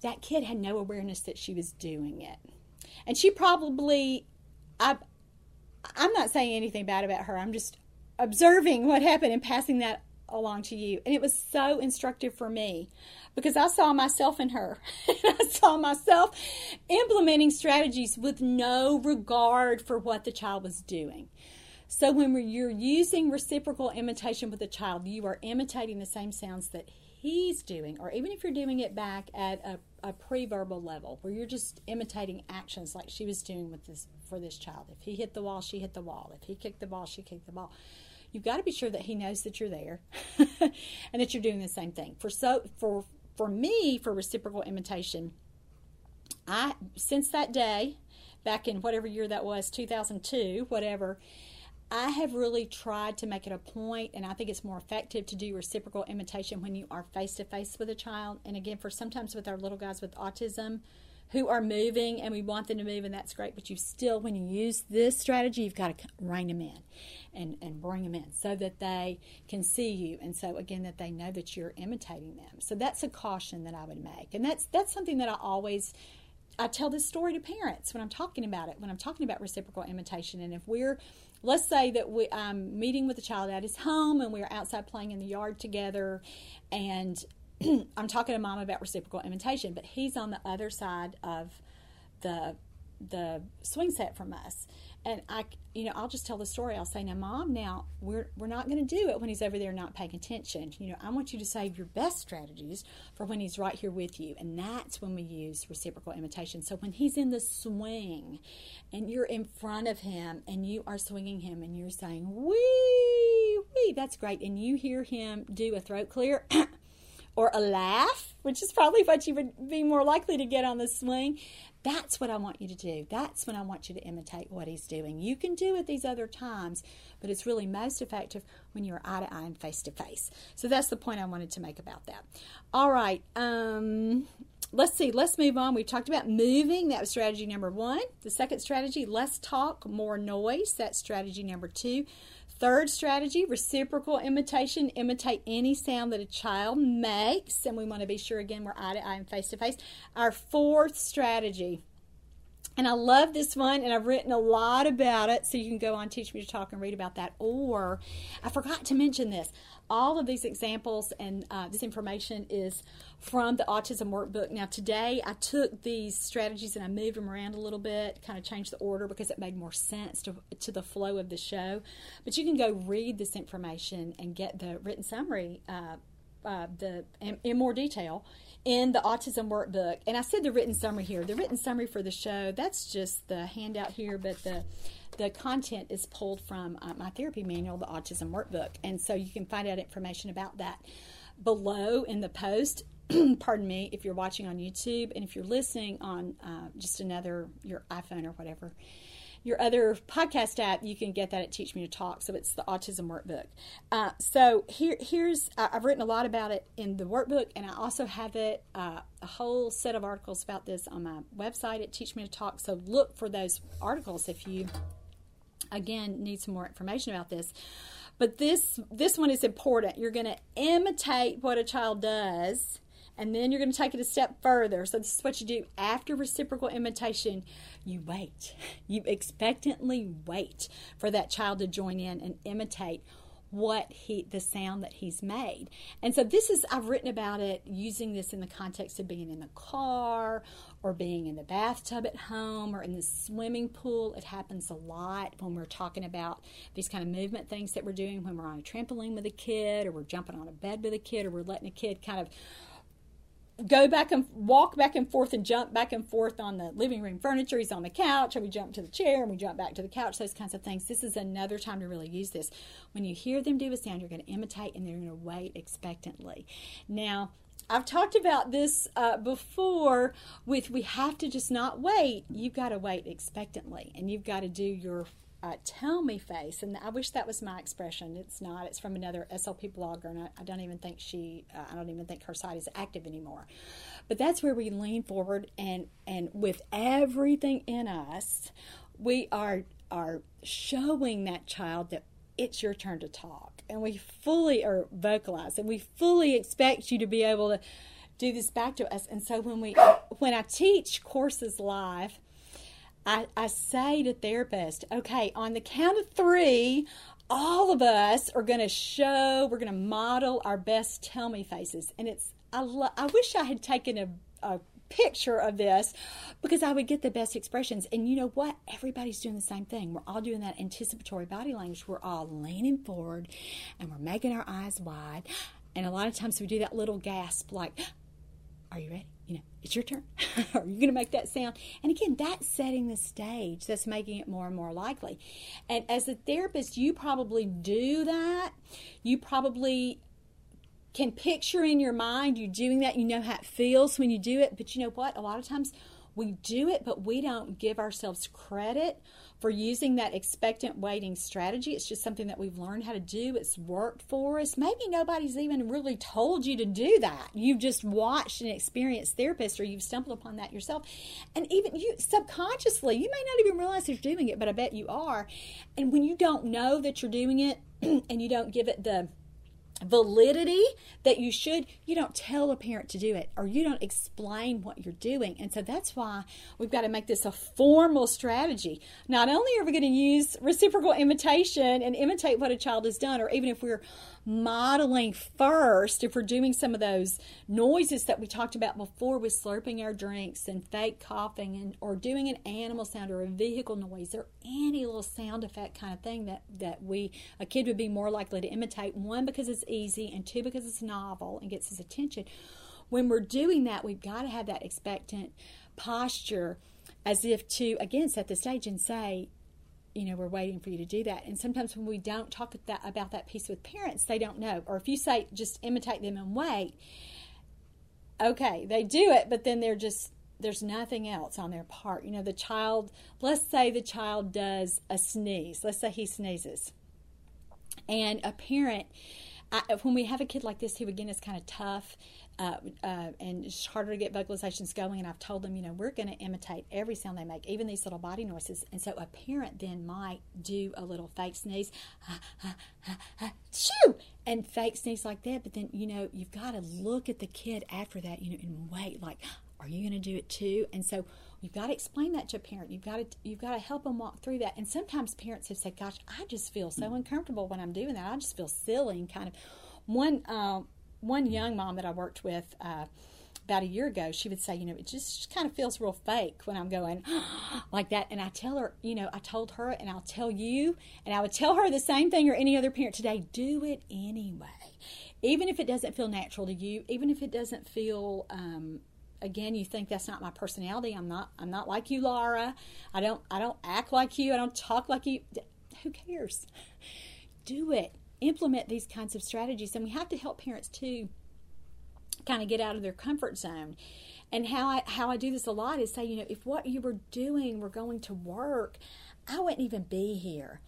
That kid had no awareness that she was doing it. And she probably, I'm not saying anything bad about her. I'm just observing what happened and passing that along to you. And it was so instructive for me, because I saw myself in her. I saw myself implementing strategies with no regard for what the child was doing. So when you're using reciprocal imitation with a child, you are imitating the same sounds that he's doing, or even if you're doing it back at a pre-verbal level, where you're just imitating actions like she was doing with this for this child. If he hit the wall, she hit the wall. If he kicked the ball, she kicked the ball. You've got to be sure that he knows that you're there and that you're doing the same thing. For reciprocal imitation, since that day, back in whatever year that was, 2002, whatever, I have really tried to make it a point, and I think it's more effective to do reciprocal imitation when you are face-to-face with a child. And again, for sometimes with our little guys with autism who are moving and we want them to move, and that's great. But you still, when you use this strategy, you've got to rein them in and bring them in so that they can see you. And so, again, that they know that you're imitating them. So that's a caution that I would make. And that's something that I tell this story to parents when I'm talking about it, when I'm talking about reciprocal imitation. And if let's say that I'm meeting with a child at his home and we're outside playing in the yard together, and I'm talking to mom about reciprocal imitation, but he's on the other side of the swing set from us. And I'll just tell the story. I'll say, now, Mom, we're not going to do it when he's over there not paying attention. I want you to save your best strategies for when he's right here with you. And that's when we use reciprocal imitation. So when he's in the swing and you're in front of him and you are swinging him and you're saying, wee, wee, that's great. And you hear him do a throat clear or a laugh, which is probably what you would be more likely to get on the swing. That's what I want you to do. That's when I want you to imitate what he's doing. You can do it these other times, but it's really most effective when you're eye to eye and face to face. So that's the point I wanted to make about that. All right, let's see. Let's move on. We talked about moving. That was strategy number 1. The second strategy, less talk, more noise. That's strategy number 2. Third strategy, reciprocal imitation. Imitate any sound that a child makes. And we want to be sure, again, we're eye to eye and face to face. Our fourth strategy, and I love this one, and I've written a lot about it, so you can go on Teach Me to Talk and read about that. Or, I forgot to mention this, all of these examples and this information is from the Autism Workbook. Now, today I took these strategies and I moved them around a little bit, kind of changed the order because it made more sense to the flow of the show. But you can go read this information and get the written summary in more detail in the Autism Workbook. And I said the written summary here. The written summary for the show, that's just the handout here, but the content is pulled from my therapy manual, the Autism Workbook. And so you can find out information about that below in the post. Pardon me, if you're watching on YouTube, and if you're listening on your iPhone or whatever, your other podcast app, you can get that at Teach Me to Talk. So it's the Autism Workbook. So here's I've written a lot about it in the workbook, and I also have it a whole set of articles about this on my website at Teach Me to Talk. So look for those articles if you, again, need some more information about this. But this one is important. You're going to imitate what a child does. And then you're going to take it a step further. So this is what you do. After reciprocal imitation, you wait. You expectantly wait for that child to join in and imitate the sound that he's made. And so I've written about it, using this in the context of being in the car or being in the bathtub at home or in the swimming pool. It happens a lot when we're talking about these kind of movement things that we're doing when we're on a trampoline with a kid, or we're jumping on a bed with a kid, or we're letting a kid kind of go back and walk back and forth and jump back and forth on the living room furniture. He's on the couch, and we jump to the chair, and we jump back to the couch, those kinds of things. This is another time to really use this. When you hear them do a sound, you're going to imitate, and they're going to wait expectantly. Now, I've talked about this before we have to just not wait. You've got to wait expectantly, and you've got to do your tell me face, and I wish that was my expression. It's not. It's from another SLP blogger, and I don't even think her site is active anymore. But that's where we lean forward, and with everything in us, we are showing that child that it's your turn to talk, and we fully are vocalized, and we fully expect you to be able to do this back to us. And so when I teach courses live, I say to therapists, okay, on the count of 3, all of us are going to we're going to model our best tell me faces. And I wish I had taken a picture of this, because I would get the best expressions. And you know what? Everybody's doing the same thing. We're all doing that anticipatory body language. We're all leaning forward, and we're making our eyes wide. And a lot of times we do that little gasp like, are you ready? It's your turn. Are you going to make that sound? And again, that's setting the stage. That's making it more and more likely. And as a therapist, you probably do that. You probably can picture in your mind you doing that. You know how it feels when you do it. But you know what? A lot of times We do it, but we don't give ourselves credit for using that expectant waiting strategy. It's just something that we've learned how to do. It's worked for us. Maybe nobody's even really told you to do that. You've just watched an experienced therapist, or you've stumbled upon that yourself. And even you, subconsciously, you may not even realize you're doing it, but I bet you are. And when you don't know that you're doing it and you don't give it the validity that you should, you don't tell a parent to do it, or you don't explain what you're doing. And so that's why we've got to make this a formal strategy. Not only are we going to use reciprocal imitation and imitate what a child has done, or even if we're modeling first, if we're doing some of those noises that we talked about before with slurping our drinks and fake coughing, and or doing an animal sound or a vehicle noise or any little sound effect kind of thing that a kid would be more likely to imitate, one, because it's easy, and two, because it's novel and gets his attention. When we're doing that, we've got to have that expectant posture, as if to, again, set the stage and say, you know, we're waiting for you to do that. And sometimes when we don't talk about that piece with parents, they don't know. Or if you say, just imitate them and wait, okay, they do it, but then they're just, there's nothing else on their part. You know, the child, let's say the child does a sneeze. Let's say he sneezes. And a parent, when we have a kid like this, who again is kind of tough, and it's harder to get vocalizations going, and I've told them, you know, we're going to imitate every sound they make, even these little body noises. And so a parent then might do a little fake sneeze, shoo, and fake sneeze like that. But then, you know, you've got to look at the kid after that, you know, and wait, like, are you going to do it too? And so you've got to explain that to a parent. You've got to help them walk through that. And sometimes parents have said, gosh, I just feel so uncomfortable when I'm doing that. I just feel silly and kind of. One young mom that I worked with about a year ago, she would say, you know, it just kind of feels real fake when I'm going like that. And I tell her, you know, I told her, and I'll tell you, and I would tell her the same thing, or any other parent today, do it anyway. Even if it doesn't feel natural to you, even if it doesn't feel, again, you think that's not my personality. I'm not like you, Laura. I don't act like you. I don't talk like you. Who cares? Do it. Implement these kinds of strategies. And we have to help parents too kind of get out of their comfort zone. And how I do this a lot is say, you know, if what you were doing were going to work, I wouldn't even be here.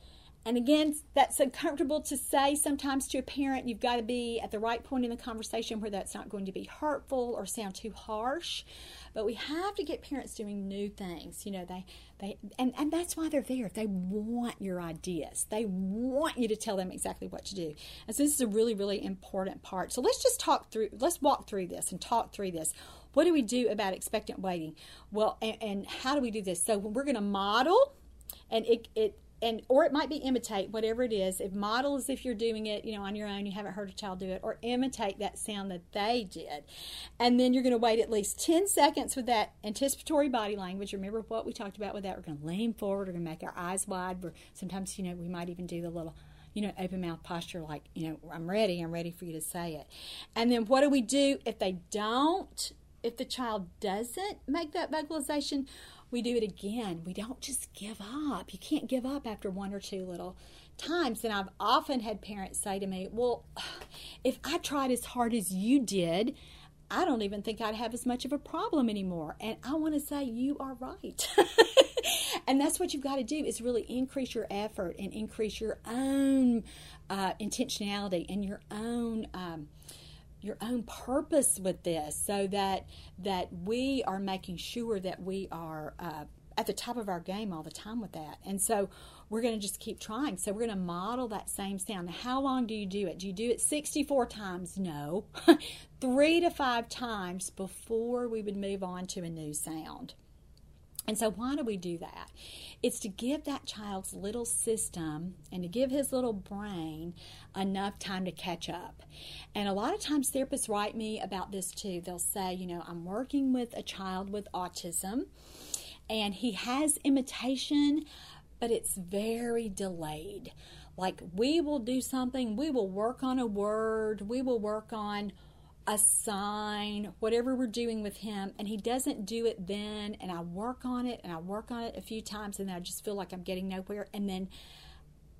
And again, that's uncomfortable to say sometimes to a parent. You've got to be at the right point in the conversation where that's not going to be hurtful or sound too harsh. But we have to get parents doing new things. You know, they that's why they're there. They want your ideas. They want you to tell them exactly what to do. And so this is a really, really important part. So let's walk through this and talk through this. What do we do about expectant waiting? Well, and how do we do this? So we're going to model, and or it might be imitate, whatever it is. If model is if you're doing it, you know, on your own, you haven't heard a child do it, or imitate that sound that they did. And then you're going to wait at least 10 seconds with that anticipatory body language. Remember what we talked about with that? We're going to lean forward. We're going to make our eyes wide. Sometimes, you know, we might even do the little, you know, open mouth posture, like, you know, I'm ready for you to say it. And then what do we do if they don't? If the child doesn't make that vocalization, we do it again. We don't just give up. You can't give up after one or two little times. And I've often had parents say to me, well, if I tried as hard as you did, I don't even think I'd have as much of a problem anymore. And I want to say, you are right. And that's what you've got to do, is really increase your effort and increase your own intentionality and your own purpose with this, so that we are making sure that we are at the top of our game all the time with that. And so we're going to just keep trying. So we're going to model that same sound. Now, how long do you do it? Do you do it 64 times? No. 3 to 5 times before we would move on to a new sound. And so why do we do that? It's to give that child's little system and to give his little brain enough time to catch up. And a lot of times therapists write me about this too. They'll say, you know, I'm working with a child with autism, and he has imitation, but it's very delayed. Like, we will do something, we will work on a word, we will work on a sign, whatever we're doing with him, and he doesn't do it then, and I work on it, a few times, and then I just feel like I'm getting nowhere, and then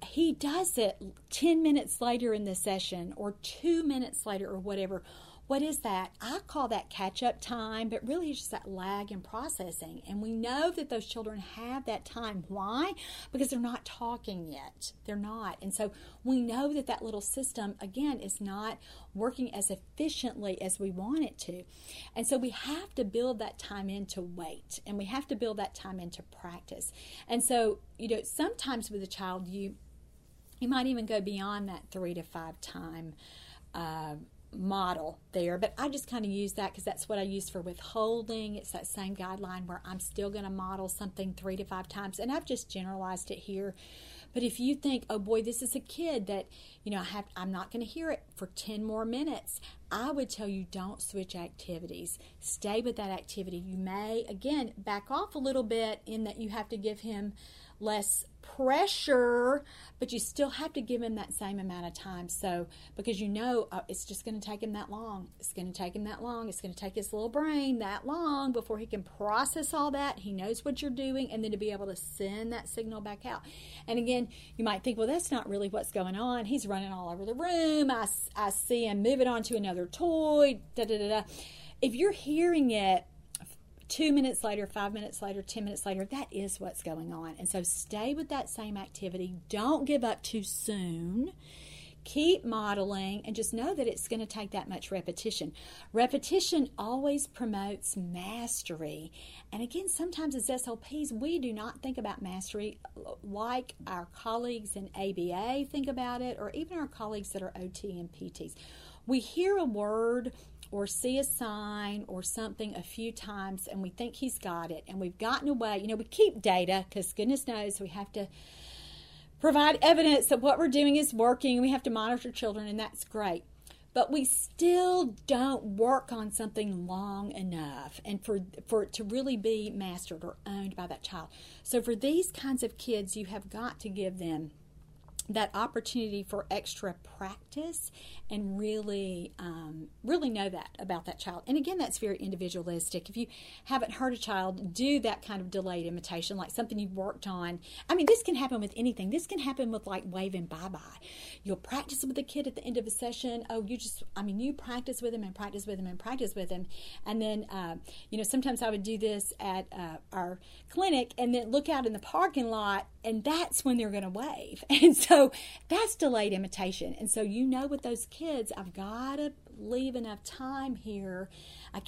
he does it 10 minutes later in the session, or 2 minutes later, or whatever. What is that? I call that catch-up time, but really it's just that lag in processing. And we know that those children have that time. Why? Because they're not talking yet. They're not. And so we know that that little system, again, is not working as efficiently as we want it to. And so we have to build that time into wait, and we have to build that time into practice. And so, you know, sometimes with a child, you might even go beyond that 3 to 5 time model there, but I just kind of use that because that's what I use for withholding. It's that same guideline where I'm still going to model something 3 to 5 times, and I've just generalized it here. But if you think, oh boy, this is a kid that, you know, I'm not going to hear it for 10 more minutes, I would tell you don't switch activities. Stay with that activity. You may, again, back off a little bit in that you have to give him less pressure, but you still have to give him that same amount of time. So, because you know it's just going to take him that long. It's going to take him that long. It's going to take his little brain that long before he can process all that. He knows what you're doing, and then to be able to send that signal back out. And again, you might think, well, that's not really what's going on. He's running all over the room. I see him moving on to another toy. Da, da, da, da. If you're hearing it 2 minutes later, 5 minutes later, 10 minutes later, that is what's going on. And so stay with that same activity. Don't give up too soon. Keep modeling, and just know that it's going to take that much repetition. Repetition always promotes mastery. And again, sometimes as SLPs, we do not think about mastery like our colleagues in ABA think about it, or even our colleagues that are OT and PTs. We hear a word or see a sign or something a few times, and we think he's got it, and we've gotten away. You know, we keep data because goodness knows we have to provide evidence that what we're doing is working. We have to monitor children, and that's great. But we still don't work on something long enough and for it to really be mastered or owned by that child. So for these kinds of kids, you have got to give them that opportunity for extra practice and really, really know that about that child. And again, that's very individualistic. If you haven't heard a child do that kind of delayed imitation, like something you've worked on, I mean, this can happen with anything. This can happen with like waving bye-bye. You'll practice with a kid at the end of a session. Oh, you practice with him and practice with him and practice with him. And then, you know, sometimes I would do this at our clinic and then look out in the parking lot, and that's when they're going to wave. And so that's delayed imitation. And so you know with those kids, I've got to leave enough time here. I've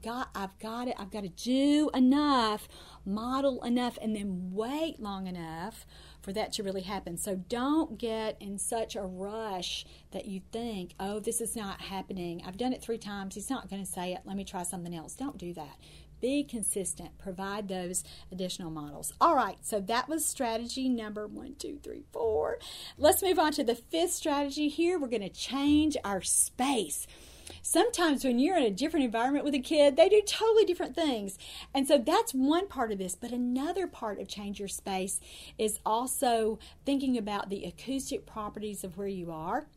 got to do enough, model enough, and then wait long enough for that to really happen. So don't get in such a rush that you think, oh, this is not happening. I've done it 3 times. He's not going to say it. Let me try something else. Don't do that. Be consistent. Provide those additional models. All right, so that was strategy number 1, 2, 3, 4. Let's move on to the 5th strategy here. We're going to change our space. Sometimes when you're in a different environment with a kid, they do totally different things. And so that's one part of this. But another part of change your space is also thinking about the acoustic properties of where you are.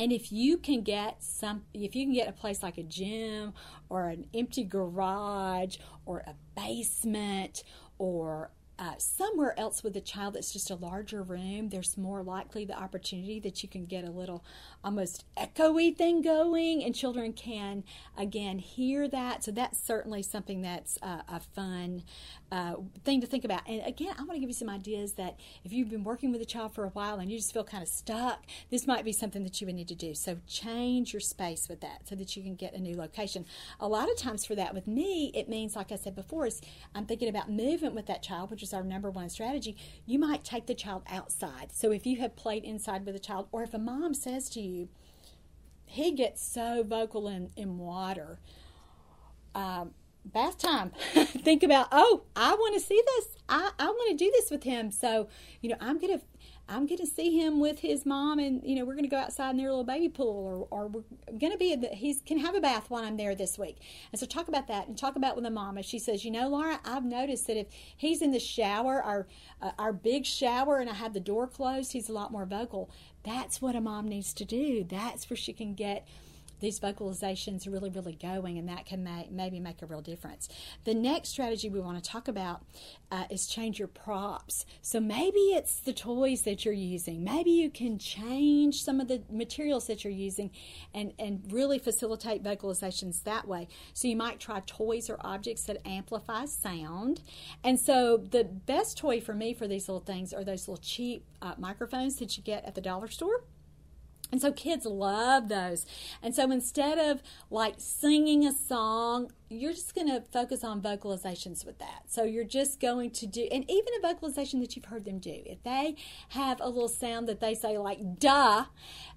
And if you can get a place like a gym or an empty garage or a basement or somewhere else with a child that's just a larger room, there's more likely the opportunity that you can get a little almost echoey thing going, and children can, again, hear that. So that's certainly something that's a fun thing to think about. And again, I want to give you some ideas that if you've been working with a child for a while and you just feel kind of stuck, this might be something that you would need to do. So change your space with that so that you can get a new location. A lot of times for that with me, it means, like I said before, is I'm thinking about movement with that child, which is our number 1 strategy. You might take the child outside. So if you have played inside with a child, or if a mom says to you, he gets so vocal in water, bath time. Think about, oh, I want to see this. I want to do this with him. So, you know, I'm gonna see him with his mom, and you know, we're gonna go outside in their little baby pool, or we're gonna be he can have a bath while I'm there this week. And so talk about that, and talk about with the mama. She says, you know, Laura, I've noticed that if he's in the shower, our big shower, and I have the door closed, he's a lot more vocal. That's what a mom needs to do. That's where she can get these vocalizations really, really going, and that can maybe make a real difference. The next strategy we want to talk about is change your props. So maybe it's the toys that you're using. Maybe you can change some of the materials that you're using and really facilitate vocalizations that way. So you might try toys or objects that amplify sound. And so the best toy for me for these little things are those little cheap microphones that you get at the dollar store. And so kids love those. And so instead of like singing a song, you're just going to focus on vocalizations with that. So you're just going to do, and even a vocalization that you've heard them do. If they have a little sound that they say like, duh,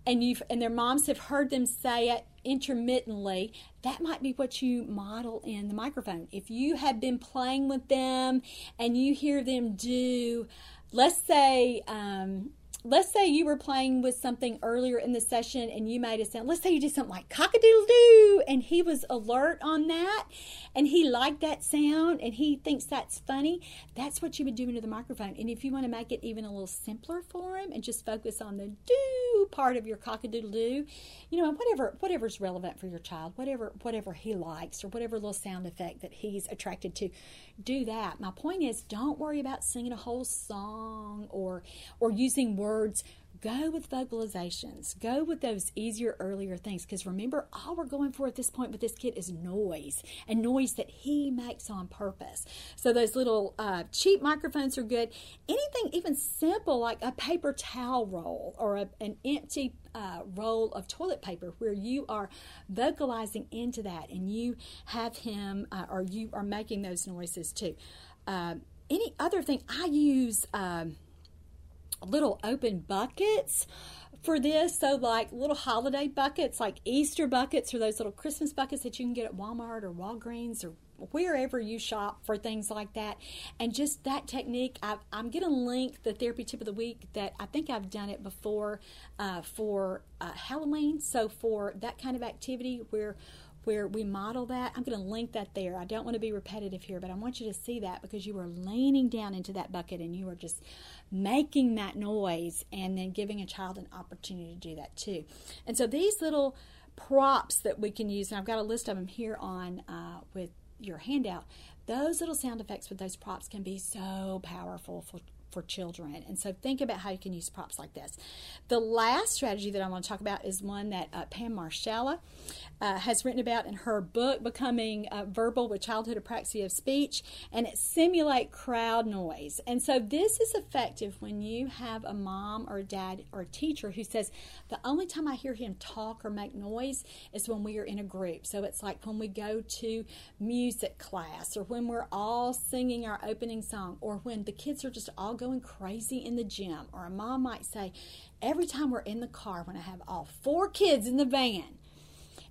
and their moms have heard them say it intermittently, that might be what you model in the microphone. If you have been playing with them and you hear them do, let's say you were playing with something earlier in the session and you made a sound. Let's say you did something like cock-a-doodle-doo, and he was alert on that, and he liked that sound, and he thinks that's funny. That's what you would do into the microphone. And if you want to make it even a little simpler for him and just focus on the do part of your cock-a-doodle-doo, you know, whatever's relevant for your child, whatever he likes or whatever little sound effect that he's attracted to, do that. My point is, don't worry about singing a whole song or using words. Go with vocalizations. Go with those easier, earlier things. Because remember, all we're going for at this point with this kid is noise, and noise that he makes on purpose. So those little cheap microphones are good. Anything even simple like a paper towel roll or an empty roll of toilet paper, where you are vocalizing into that and you have him or you are making those noises too. Any other thing, I use... little open buckets for this, so like little holiday buckets, like Easter buckets, or those little Christmas buckets that you can get at Walmart or Walgreens or wherever you shop for things like that. And just that technique, I'm going to link the therapy tip of the week that I think I've done it before for Halloween. So for that kind of activity where we model that, I'm going to link that there. I don't want to be repetitive here, but I want you to see that, because you are leaning down into that bucket and you are just making that noise, and then giving a child an opportunity to do that too. And so these little props that we can use, and I've got a list of them here on with your handout, those little sound effects with those props can be so powerful for children. And so think about how you can use props like this. The last strategy that I want to talk about is one that Pam Marshalla has written about in her book, Becoming Verbal with Childhood Apraxia of Speech, and it simulates crowd noise. And so this is effective when you have a mom or a dad or a teacher who says, the only time I hear him talk or make noise is when we are in a group. So it's like when we go to music class, or when we're all singing our opening song, or when the kids are just all going crazy in the gym. Or a mom might say, every time we're in the car, when I have all four kids in the van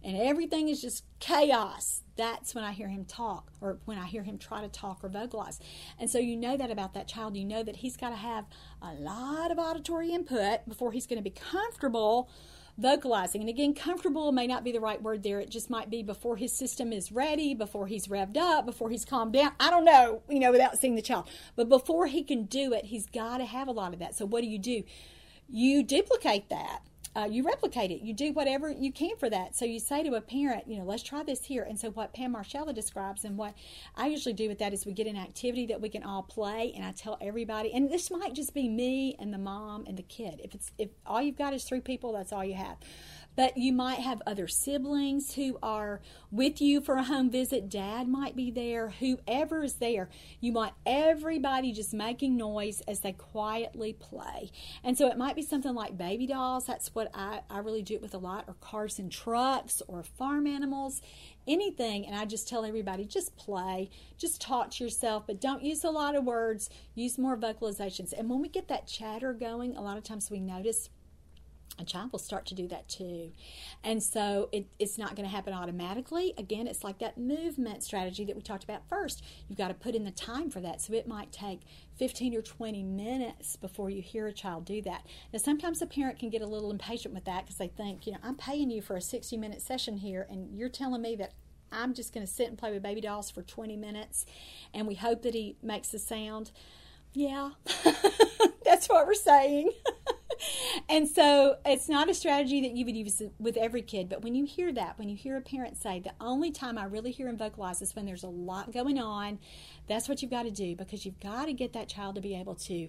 and everything is just chaos, that's when I hear him talk, or when I hear him try to talk or vocalize. And so you know that about that child. You know that he's got to have a lot of auditory input before he's going to be comfortable vocalizing. And again, comfortable may not be the right word there. It just might be before his system is ready, before he's revved up, before he's calmed down. I don't know, without seeing the child. But before he can do it, he's got to have a lot of that. So what do? You duplicate that. You replicate it. You do whatever you can for that. So you say to a parent, let's try this here. And so what Pam Marshalla describes, and what I usually do with that, is we get an activity that we can all play, and I tell everybody, and this might just be me and the mom and the kid. If all you've got is three people, that's all you have. But you might have other siblings who are with you for a home visit. Dad might be there. Whoever is there, you want everybody just making noise as they quietly play. And so it might be something like baby dolls. That's what I really do it with a lot, or cars and trucks, or farm animals, anything. And I just tell everybody, just play, just talk to yourself, but don't use a lot of words. Use more vocalizations. And when we get that chatter going, a lot of times we notice a child will start to do that too. And so it's not going to happen automatically. Again, it's like that movement strategy that we talked about first. You've got to put in the time for that. So it might take 15 or 20 minutes before you hear a child do that. Now, sometimes a parent can get a little impatient with that, because they think, I'm paying you for a 60-minute session here, and you're telling me that I'm just going to sit and play with baby dolls for 20 minutes, and we hope that he makes the sound. Yeah, that's what we're saying. And so it's not a strategy that you would use with every kid, but when you hear that, when you hear a parent say, the only time I really hear him vocalize is when there's a lot going on, that's what you've got to do, because you've got to get that child to be able to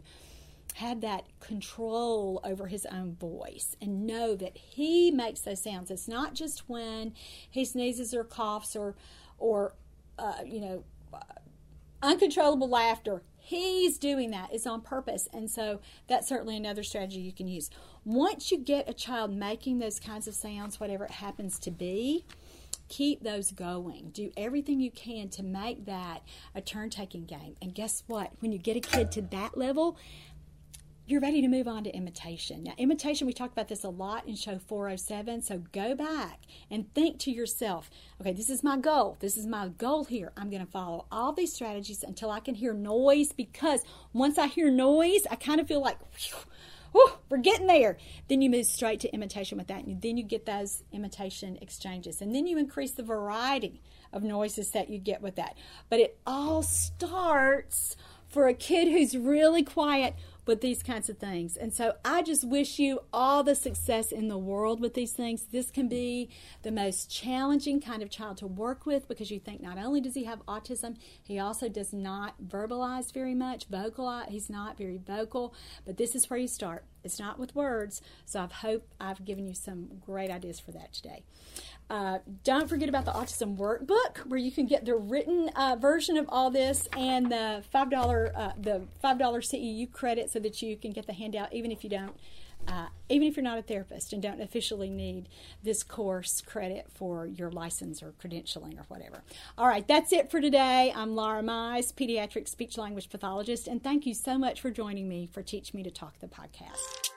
have that control over his own voice and know that he makes those sounds. It's not just when he sneezes or coughs or uncontrollable laughter. He's doing that. It's on purpose. And so that's certainly another strategy you can use. Once you get a child making those kinds of sounds, whatever it happens to be, keep those going. Do everything you can to make that a turn-taking game. And guess what? When you get a kid to that level, you're ready to move on to imitation. Now, imitation, we talked about this a lot in show 407, so go back and think to yourself, okay, this is my goal. This is my goal here. I'm going to follow all these strategies until I can hear noise, because once I hear noise, I kind of feel like, whew, we're getting there. Then you move straight to imitation with that, and then you get those imitation exchanges, and then you increase the variety of noises that you get with that. But it all starts for a kid who's really quiet with these kinds of things. And so I just wish you all the success in the world with these things. This can be the most challenging kind of child to work with, because you think not only does he have autism, he also does not verbalize very much, vocalize. He's not very vocal, but this is where you start. It's not with words. So I hope I've given you some great ideas for that today. Don't forget about the Autism Workbook, where you can get the written version of all this and the $5 CEU credit, so that you can get the handout even if you don't, even if you're not a therapist and don't officially need this course credit for your license or credentialing or whatever. All right, that's it for today. I'm Laura Mize, pediatric speech language pathologist, and thank you so much for joining me for Teach Me to Talk, the podcast.